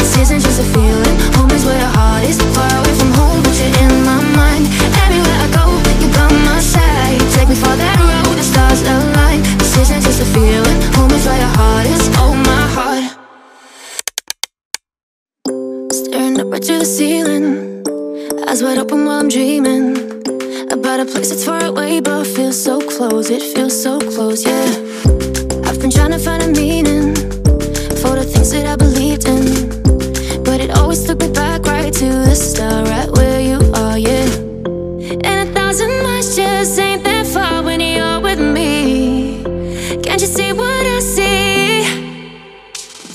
This isn't just a feeling, home is where your heart is. Far away from home, but you're in my mind. Everywhere I go, you're by my side. Take me for that road, the stars align. This isn't just a feeling, home is where your heart is. Oh, my heart. Staring up right to the ceiling, eyes wide open while I'm dreaming about a place that's far away but feels so close, it feels so close, yeah. I've been trying to find a meaning for the things that I believed in, but it always took me back right to the start, right where you are, yeah. And a thousand miles just ain't that far when you're with me. Can't you see what I see?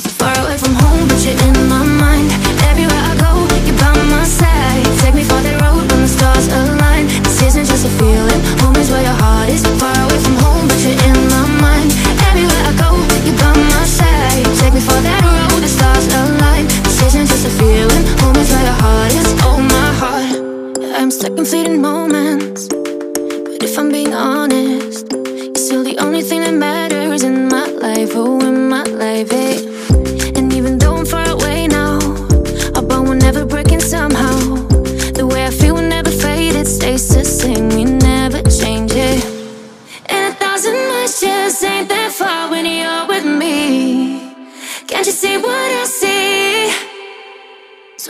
So far away from home, but you're in my mind. Everywhere I go, you're by my side. Take me for that road when the stars align. This isn't just a feeling, home is where your heart is. Far away from home, but you're in my mind. Everywhere I go, you're by my side. Take me for that road, the stars align. This isn't just a feeling, home is where your heart is. Oh, my heart. I'm stuck in fleeting moments, but if I'm being honest, you're still the only thing that matters in my life, oh, in my life, hey. And even though I'm far away now, our bond will never break in somehow. The way I feel will never fade, it stays the same, we never change it. And a thousand miles just ain't that far when you're with me. Can't you see what I see? So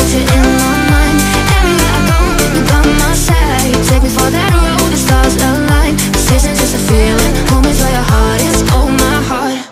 but you're in my mind. Everywhere I go, you're by my side. Take me for that road, the stars align. This isn't just a feeling, home is where your heart is. Oh, my heart.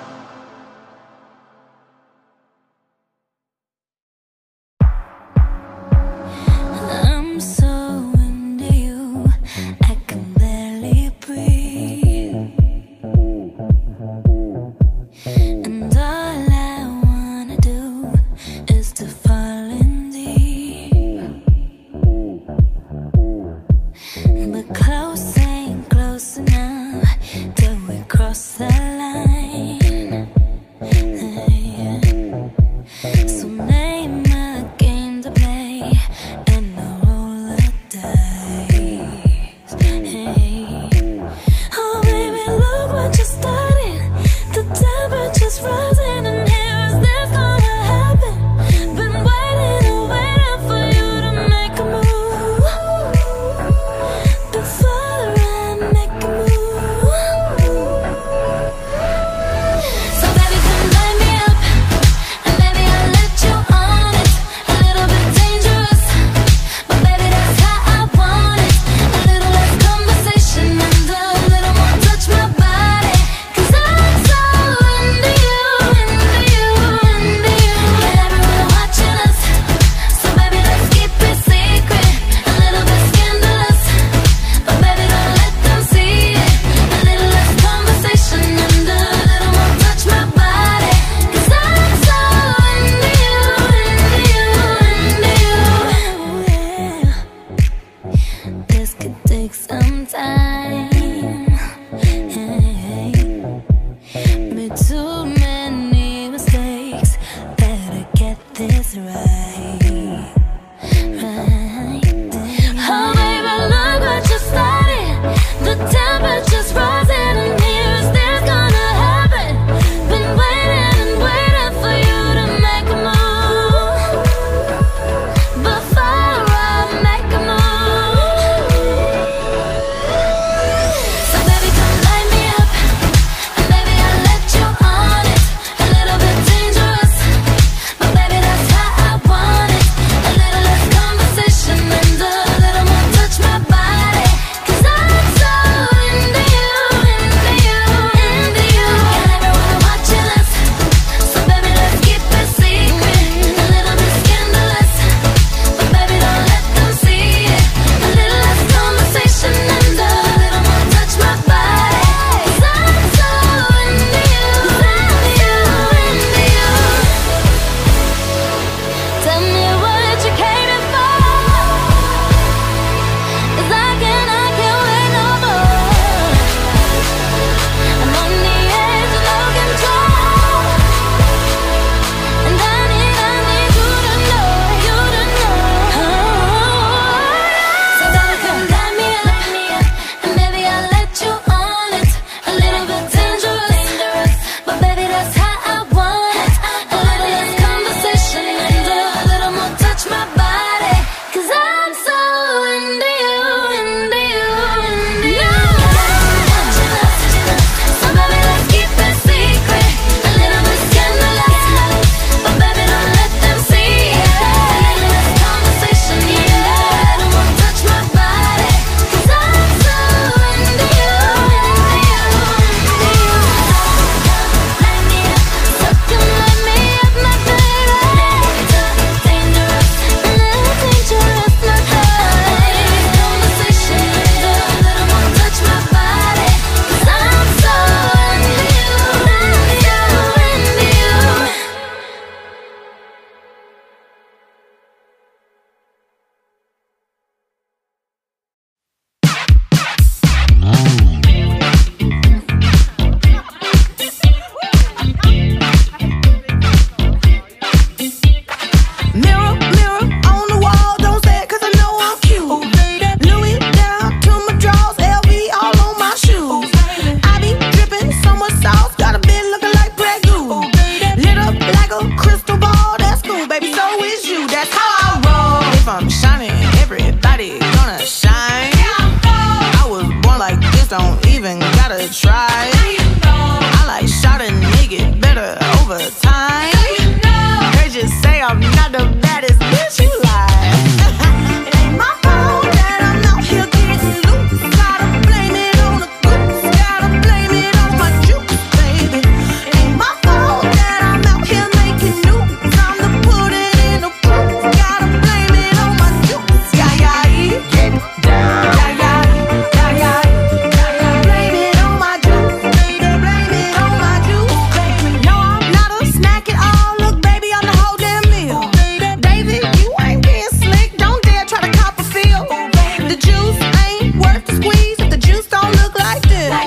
just don't even gotta try. I like shouting, make it better over time. They just say I'm not the baddest bitch you like. It ain't my fault that I'm out here getting loose. Gotta blame it on the goose, gotta blame it on my juice, baby. It ain't my fault that I'm out here making news. I'm the pudding in the boots, gotta blame it on my juice. Yeah, yeah, yeah, get down. Yeah, yeah, yeah, yeah, yeah. Blame it on my juice, baby. Blame it on my juice, baby. No, I'm not a snack at all. Look, baby, I'm the whole damn meal. Baby, you ain't being slick. Don't dare try to cop a feel. The juice ain't worth the squeeze if the juice don't look like this. Hold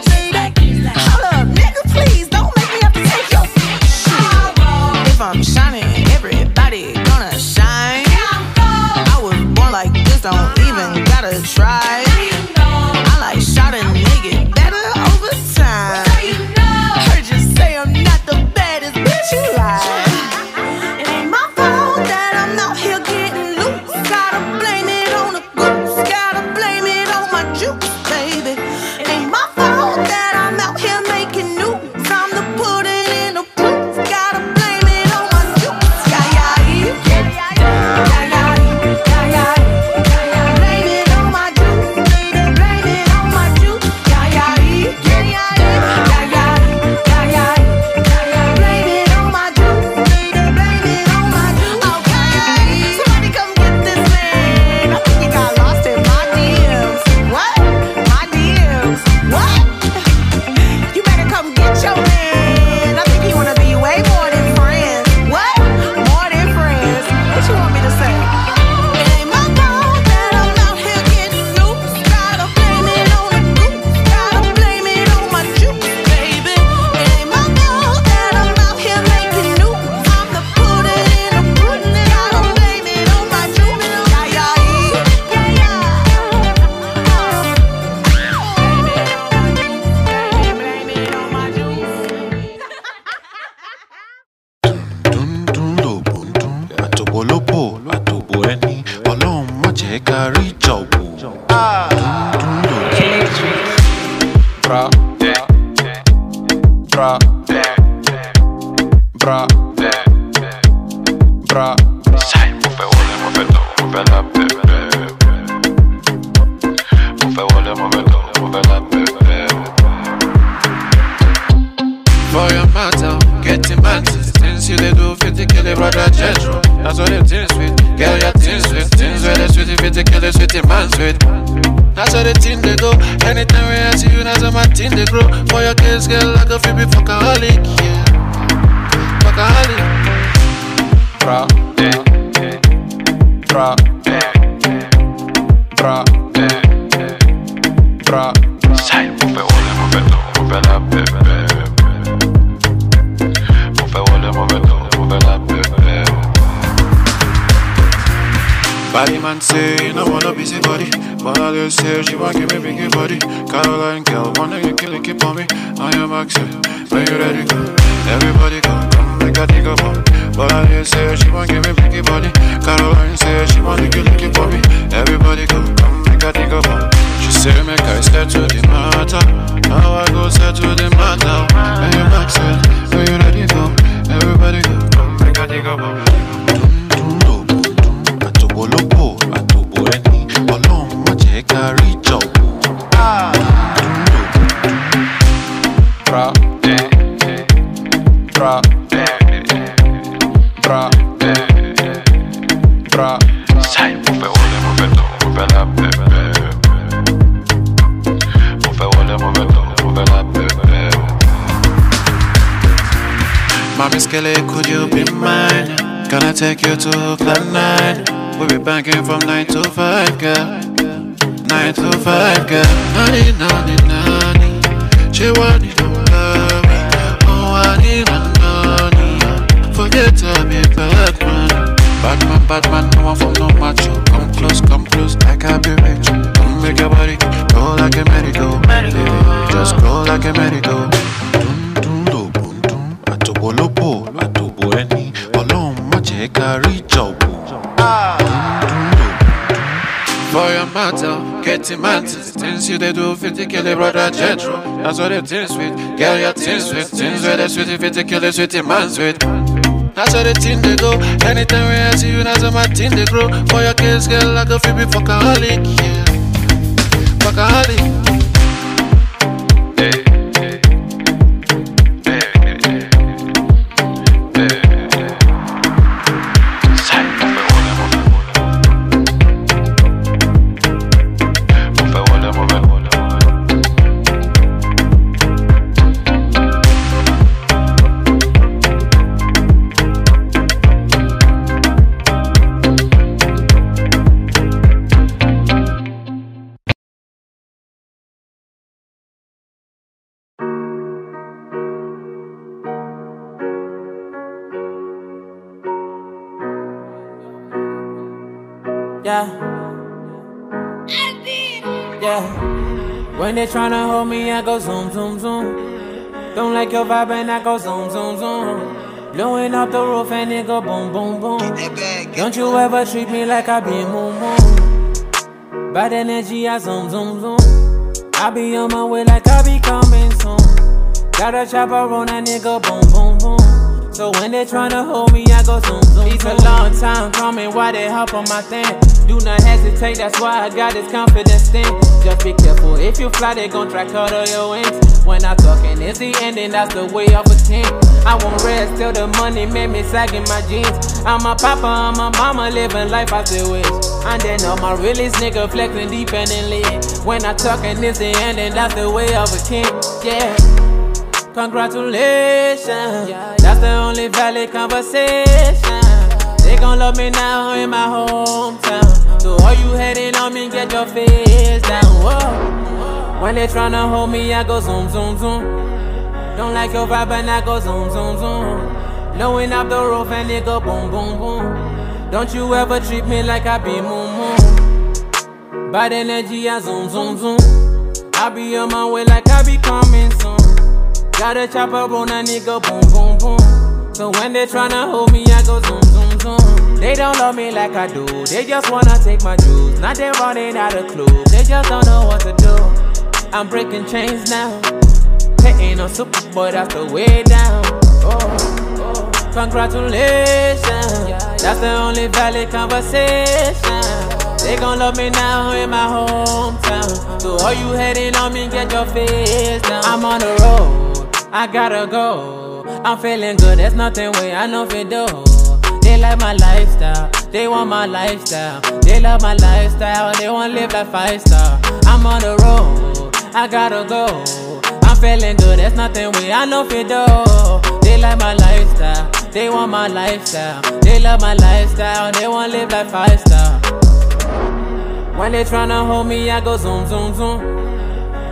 up, nigga, please don't make me have to take your shit. If I'm shining, everybody gonna shine. I was born like this, don't even gotta try. I like shot and make it better over time. Heard you say I'm not the baddest bitch you like. It ain't my fault that I'm out here getting loose. Gotta blame it on the goose, gotta blame it on my juice, baby. It ain't my fault that I'm out here making news. I'm the pudding in the boots, gotta blame it on my juice. Yeah, yeah, yeah, yeah, yeah, yeah, yeah, yeah, yeah. Blame it on my juice, baby. Blame it on my juice. Yeah, yeah, yeah, yeah, yeah, yeah, yeah, yeah, yeah, yeah. Blame it on my juice, baby. Blame it on my juice. Okay, somebody come get this man. I think he got lost in my D Ms. What? My D Ms? What? You better come get your man. I think he wanna be way more than friends. What? More than friends? What you want me to say? It ain't my fault that I'm out here getting loose. Gotta blame it on the goose, gotta blame it on my juice, baby. It ain't my fault that I'm out here making news. I'm the pudding in the pudding, gotta blame it on my juice. Yeah, yeah, yeah, yeah. Blame it on my juice. Dundunlobo, àtòbólóbò, àtòbò ẹni, ọlọ́run má jẹ́ ká rí jọ̀wọ́. Bra, bra, bra, bra. Sai, mo fẹ́ wọlé, mo fẹ́ tọ̀, mo fẹ́ là bẹ̀bẹ̀. Mo fẹ́ wọlé, mo fẹ́ tọ̀, mo fẹ́ là bẹ̀bẹ̀. For your matter, getting matches. Things you they do, fit to kill it, brother Jethro. That's all them things sweet. Girl, your things sweet. Things where they sweet, if fit to kill it, sweet, it man sweet. That's all the thing they do. Anytime we ask you, that's all my thing they grow. For your kids, girl, like a feel be fuckaholic, yeah. Fuckaholic. Bra, bra, bra, bra. Sai, mo fẹ́ wọlé, mo fẹ́ tọ̀, mo fẹ́ là bẹ̀bẹ̀. Mo fẹ́ wọlé, mo fẹ́ tọ̀, mo fẹ́ là bẹ̀bẹ̀. Body man say, you no wanna busy body. But I just say, she want give me biggie body. Caroline girl, wanna you kill it, keep on me. I am Axel, when you ready go. Everybody go, come make a dig up on. But I just say, she want give me biggie body. Caroline say, she want you kill it, keep on me. Everybody go, come make a dig up on. She say, make I step to the matter. Now I go step to the matter. I am Axel, when you ready go. Everybody go, come make a dig up on. Àtòbólóbò, àtòbò ẹni, ọlọ́run má jẹ́ ká rí jọ̀wọ́. Bra, bra, bra, bra. Sai, mo fẹ́ wọlé, mo fẹ́ tọ̀, mo fẹ́ là bẹ̀bẹ̀. Mo fẹ́ wọlé, mo fẹ́ tọ̀, mo fẹ́ là bẹ̀bẹ̀. Mami Skele, could you be mine? Can I take you to cloud nine? We'll be banking from nine to five, girl. Nine to five, girl. Nani, nani, nani. She want it, don't love me. Oh, I need a nani. Forget to be Batman. Batman, Batman, no one from no macho. Come close, come close, I can't be rich. Don't make your body go like a medical. Just go like a medical. Dundunlobo, dun, àtòbólóbò, àtòbò ẹni, ọlọ́run má jẹ́ ká rí jọ̀wọ́. for your mantle, getting mantis. Things you they do, fifty kill it, brother Jethro. That's what it is with, girl, your things with. Things where they sweet, fifty kill it, sweet, man's with. That's how the thing they go. Anytime we ask you, that's how my thing they grow. For your kids, girl, like a freebie fuckaholic, yeah. Fuckaholic. Yeah. Yeah. When they tryna hold me, I go zoom, zoom, zoom. Don't like your vibe and I go zoom, zoom, zoom. Blowing up the roof and it go boom, boom, boom. Don't you ever treat me like I be moon, moon. Bad energy, I zoom, zoom, zoom. I be on my way like I be coming soon. Got a chopper on that nigga, boom, boom, boom. So when they tryna hold me, I go zoom, zoom, it's zoom. A long time coming, why they hop on my thing? Do not hesitate, that's why I got this confidence thing. Just be careful, if you fly, they gon' track out of your wings. When I talkin', it's the ending, that's the way of a king. I won't rest till the money make me sag in my jeans. I'm a papa, I'm a mama, living life as it wish. And then all my realest nigga flexing dependently. When I talkin', it's the ending, that's the way of a king, yeah. Congratulations, that's the only valid conversation. They gon' love me now in my hometown. So all you hating on me, get your face down. Whoa. When they tryna hold me, I go zoom, zoom, zoom. Don't like your vibe and I go zoom, zoom, zoom. Blowing up the roof and it go boom, boom, boom. Don't you ever treat me like I be moon, moon. Bad energy, I zoom, zoom, zoom. I be on my way like I be coming soon. Got a chopper on a nigga, boom, boom, boom. So when they tryna hold me, I go zoom, zoom, zoom. They don't love me like I do. They just wanna take my juice. Now they running out of clues. They just don't know what to do. I'm breaking chains now. Hating on Superboy, that's the way down. Oh, congratulations, that's the only valid conversation. They gon' love me now in my hometown. So all you hating on me, get your face down. I'm on the road, I gotta go. I'm feeling good, there's nothing way I know fit do. They like my lifestyle, they want my lifestyle. They love my lifestyle, they wanna live like five star. I'm on the road, I gotta go. I'm feeling good, there's nothing way I know fit do. They like my lifestyle, they want my lifestyle. They love my lifestyle, they wanna live like five star. When they tryna hold me, I go zoom, zoom, zoom.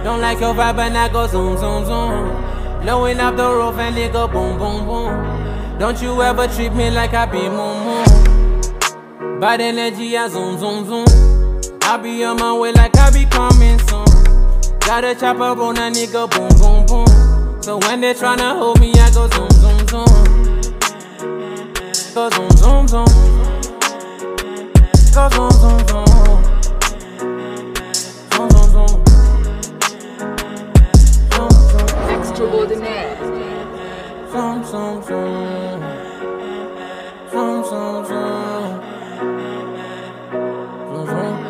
Don't like your vibe and I go zoom, zoom, zoom. Blowing up the roof and it go boom, boom, boom. Don't you ever treat me like I be moon, moon. Bad energy, I zoom, zoom, zoom. I be on my way like I be coming soon. Got a chopper on a nigga, boom, boom, boom. So when they tryna hold me, I go zoom, zoom, zoom. Go zoom, zoom, zoom. Go zoom, zoom, zoom. Zoom, zoom, zoom. Extraordinaire. Zoom, zoom, zoom. Zoom, zoom, zoom. Zoom, zoom.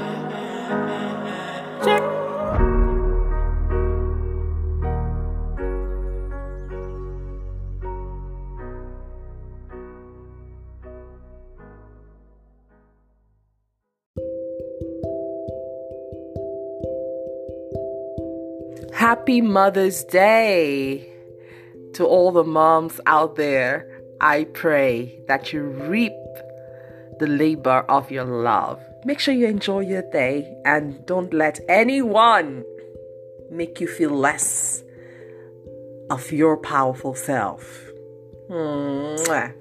Check. Happy Mother's Day to all the moms out there. I pray that you reap the labor of your love. Make sure you enjoy your day and don't let anyone make you feel less of your powerful self. Mwah.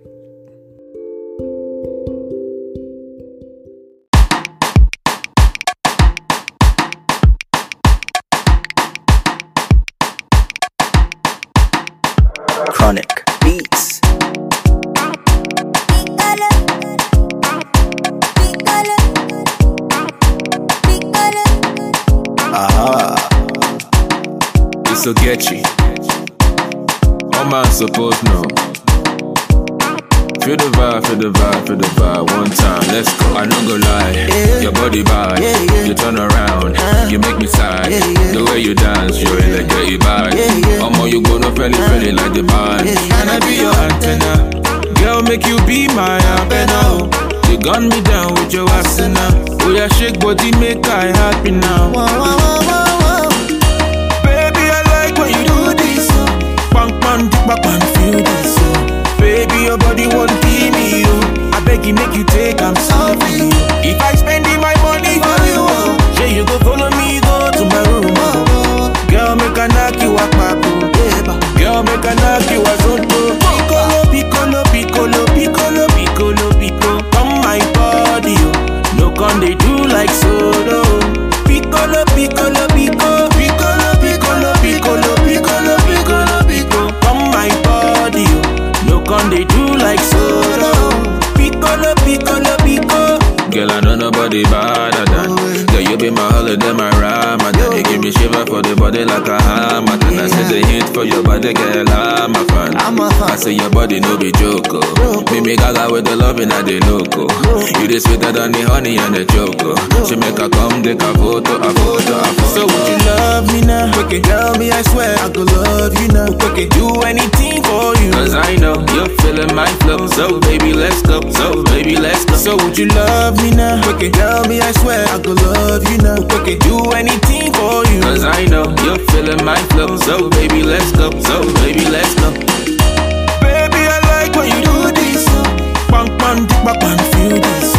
Chronic Beats. Aha, this'll get you. All man supposed know. Feel the vibe, feel the vibe, feel the vibe. One time, let's go. I don't go lie, yeah. Your body vibe, yeah, yeah. You turn around, uh, you make me sigh, yeah, yeah. The way you dance, you really get it back. I'm all you go, no feel it, feel it like the band. Can I be your antenna? Girl, make you be my antenna. You gun me down with your asana. Oh yeah, shake body, make I happy now. Whoa, whoa, whoa, whoa, whoa. Baby, I like when you do this. Bang, bang, bang, bang, feel this. Baby, your body won't be me, you. I beg you, make you take, I'm sorry. If I spend my money for you, oh, say you go follow me, go to my room, oh. Girl, make I knock you a papo. Girl, make I knock you a soto. Piccolo, piccolo, piccolo, piccolo, piccolo, piccolo. Come my body, oh. No con they do like solo. Piccolo, piccolo, piccolo. Piccolo, piccolo, piccolo, piccolo, piccolo, piccolo. Come my body, oh. Come they do like solo. Piccolo, piccolo, piccolo. Girl, I know nobody better than. Girl, you be my holiday, my Ramadan. You give me shiver for the body like a hammer. And yeah. I say the hit for your body, girl, I'm a fan. I'm a fan. I say your body no be joker. Mimi Gaga with the loving and the loco. Bro. You the sweeter than the honey and the choco. Bro. She make her come take a photo, a photo, a photo. So would you love me now? Okay, tell me, I swear I could love you now. Okay, do anything for you. Cause I know you're feeling my flow. So baby, let's go. So baby, let's go. So would you love me now? Okay, tell me, I swear I could love you now. Okay, do anything for you. Cause I know you're feeling my flow. So baby, let's go. So baby, let's go. Baby, I like when you do this. Bang, bang, bang, bang, feel this.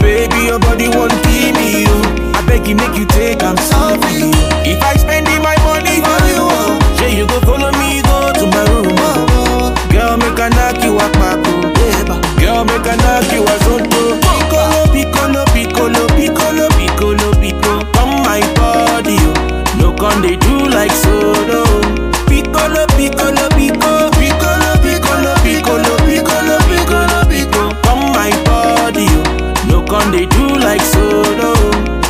Baby, your body won't give me you. I beg you, make you take, I'm sorry. If I spend my money for you, say you go follow me, go to my room. Girl, make I knock you a papo. Girl, make I knock you a soto. Piccolo, piccolo, piccolo, piccolo, piccolo, piccolo. Come my body, no con they do like solo. Piccolo, piccolo, piccolo. Piccolo, piccolo, piccolo, piccolo, piccolo, piccolo. Come my body, no con they do like solo.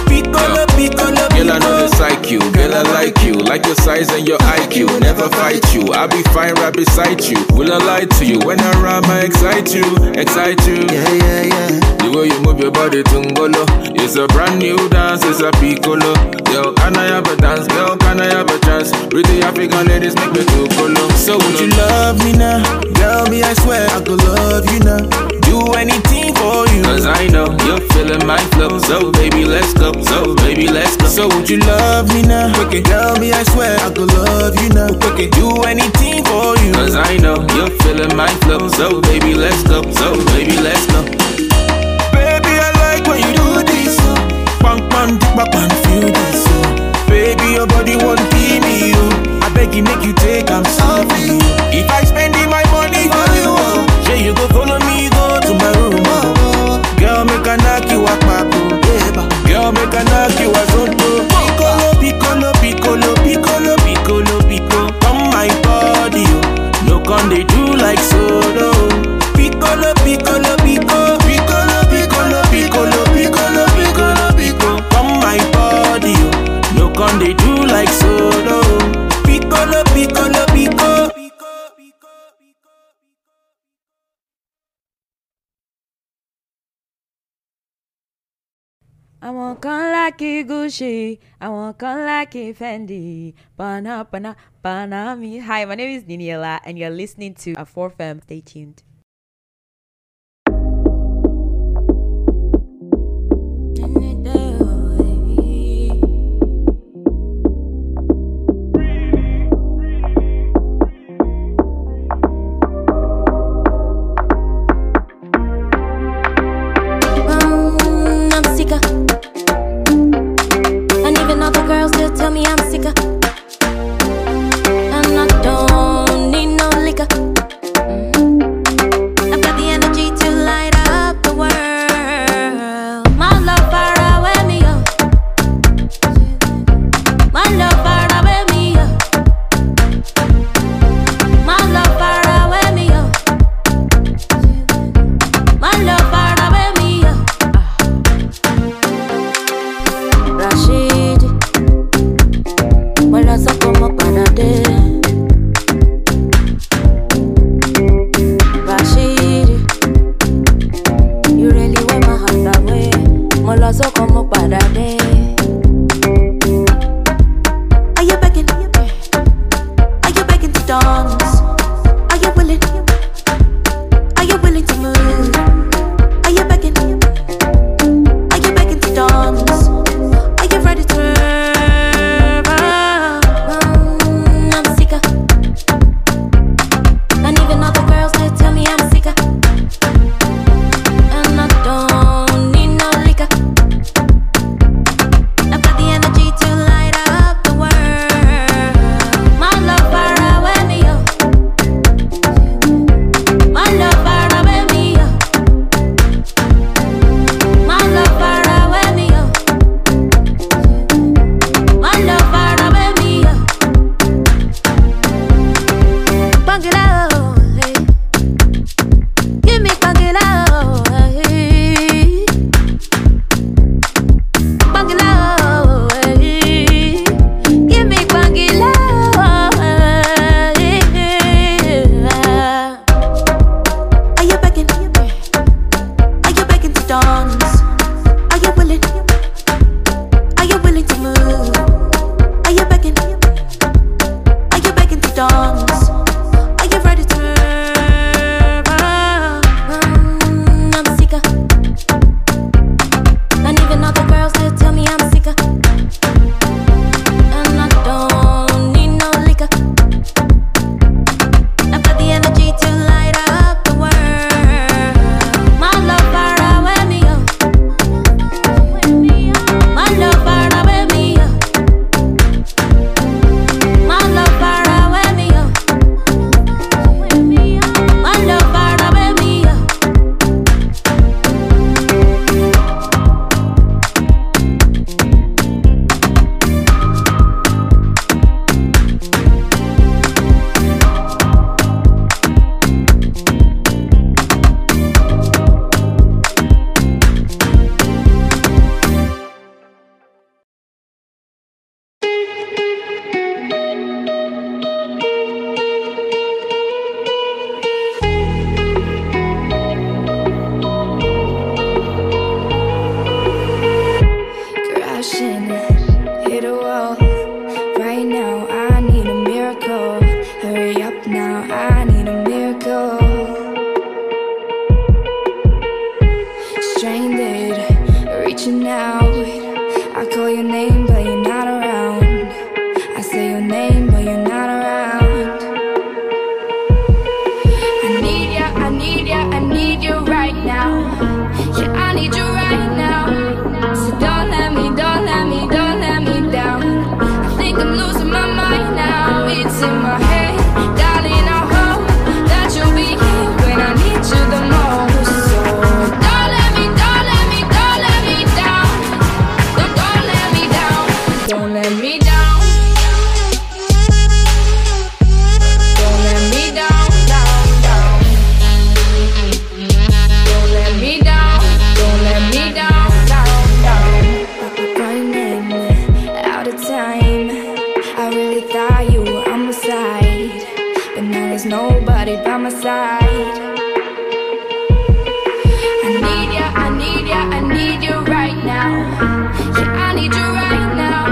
Piccolo, piccolo, piccolo. Girl, I know the psyche, girl, I like you. Like your size and your I Q, never fight you. I'll be fine right beside you. Will I lie to you? When I rhyme, I excite you, excite you. Yeah, yeah, yeah. The way you move your body, tungolo. It's a brand new dance, it's a piccolo. Yo, can I have a dance? Girl, can I have a chance? Pretty African ladies make me too colo. So would you love me now? Girl, me, I swear I could love you now. Do anything for you. Cause I know you're feeling my flow. So baby, let's go. So baby, let's go. So would you love me now? Okay, girl, me, I swear I could love you now. Okay, do anything for you. Cause I know you're feeling my flow. So baby, let's go. So baby, let's go. Baby, I like when you do this. Bang, bang, bang, bang, feel this. Baby, your body won't give me you. I beg you, make you take, I'm sorry. If I spend my money for you, say you go follow me, go to my room. Girl, make I knock you a papo. Girl, make I knock you a soto. Piccolo, piccolo, piccolo, piccolo, piccolo, piccolo. Come my body, no con they do like solo. Piccolo, piccolo, piccolo, piccolo, piccolo, piccolo, piccolo, piccolo, piccolo. Come my body, no con they do like solo. Piccolo, piccolo, piccolo. I want come like a Gucci, I want come like a Fendi, Pana, Pana, Panami. Hi, my name is Daniela, and you're listening to Afrofem. Stay tuned. Rashid crashing, hit a wall. Right now I need a miracle. Hurry up now, I need a miracle. Stranded, reaching out. I call your name but you're not around. I say your name but you're not around. I need ya, I need ya, I need you right now. Yeah, I need you right now. So don't let me, don't let me, don't let me down. I think I'm losing my mind now. It's in my head, darling, I hope that you'll be here when I need you the most. So don't let me, don't let me, don't let me down. Don't, don't let me down. Don't let me down. Don't let me down, down, down. Don't let me down. Don't let me down, down, down. Running out of time. I really thought you were on my side, but now there's nobody by my side. I need ya, I need ya, I need you right now. Yeah, I need you right now.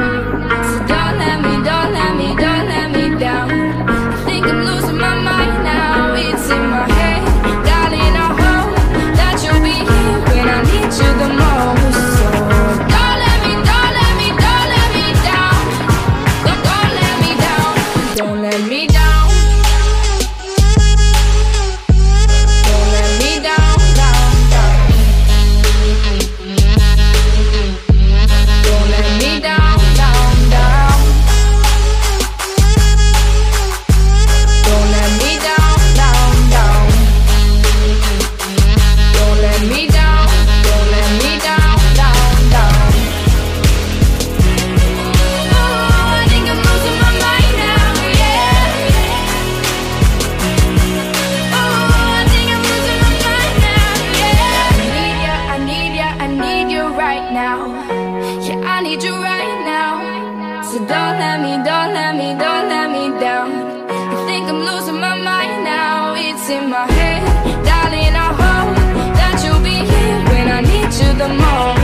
So don't let me, don't let me, don't let me down. I think I'm losing my mind now. It's in my head, darling, I hope that you'll be here when I need you the most. So don't let me, don't let me, don't let me down. Don't, don't let me down. Don't let me down. Don't let me down, down, down. Don't let me down, down, down. Don't let me down, down, down. Don't let me down. Don't let me down, down, down. Oh, I think I'm losing my mind now, yeah. Oh, I think I'm losing my mind now, yeah. I need ya, I need ya, I need you right now. Yeah, I need you right now. So don't let me, don't let me, don't let me down. I think I'm losing my mind now. It's in my head, darling, I hope that you'll be here when I need you the most.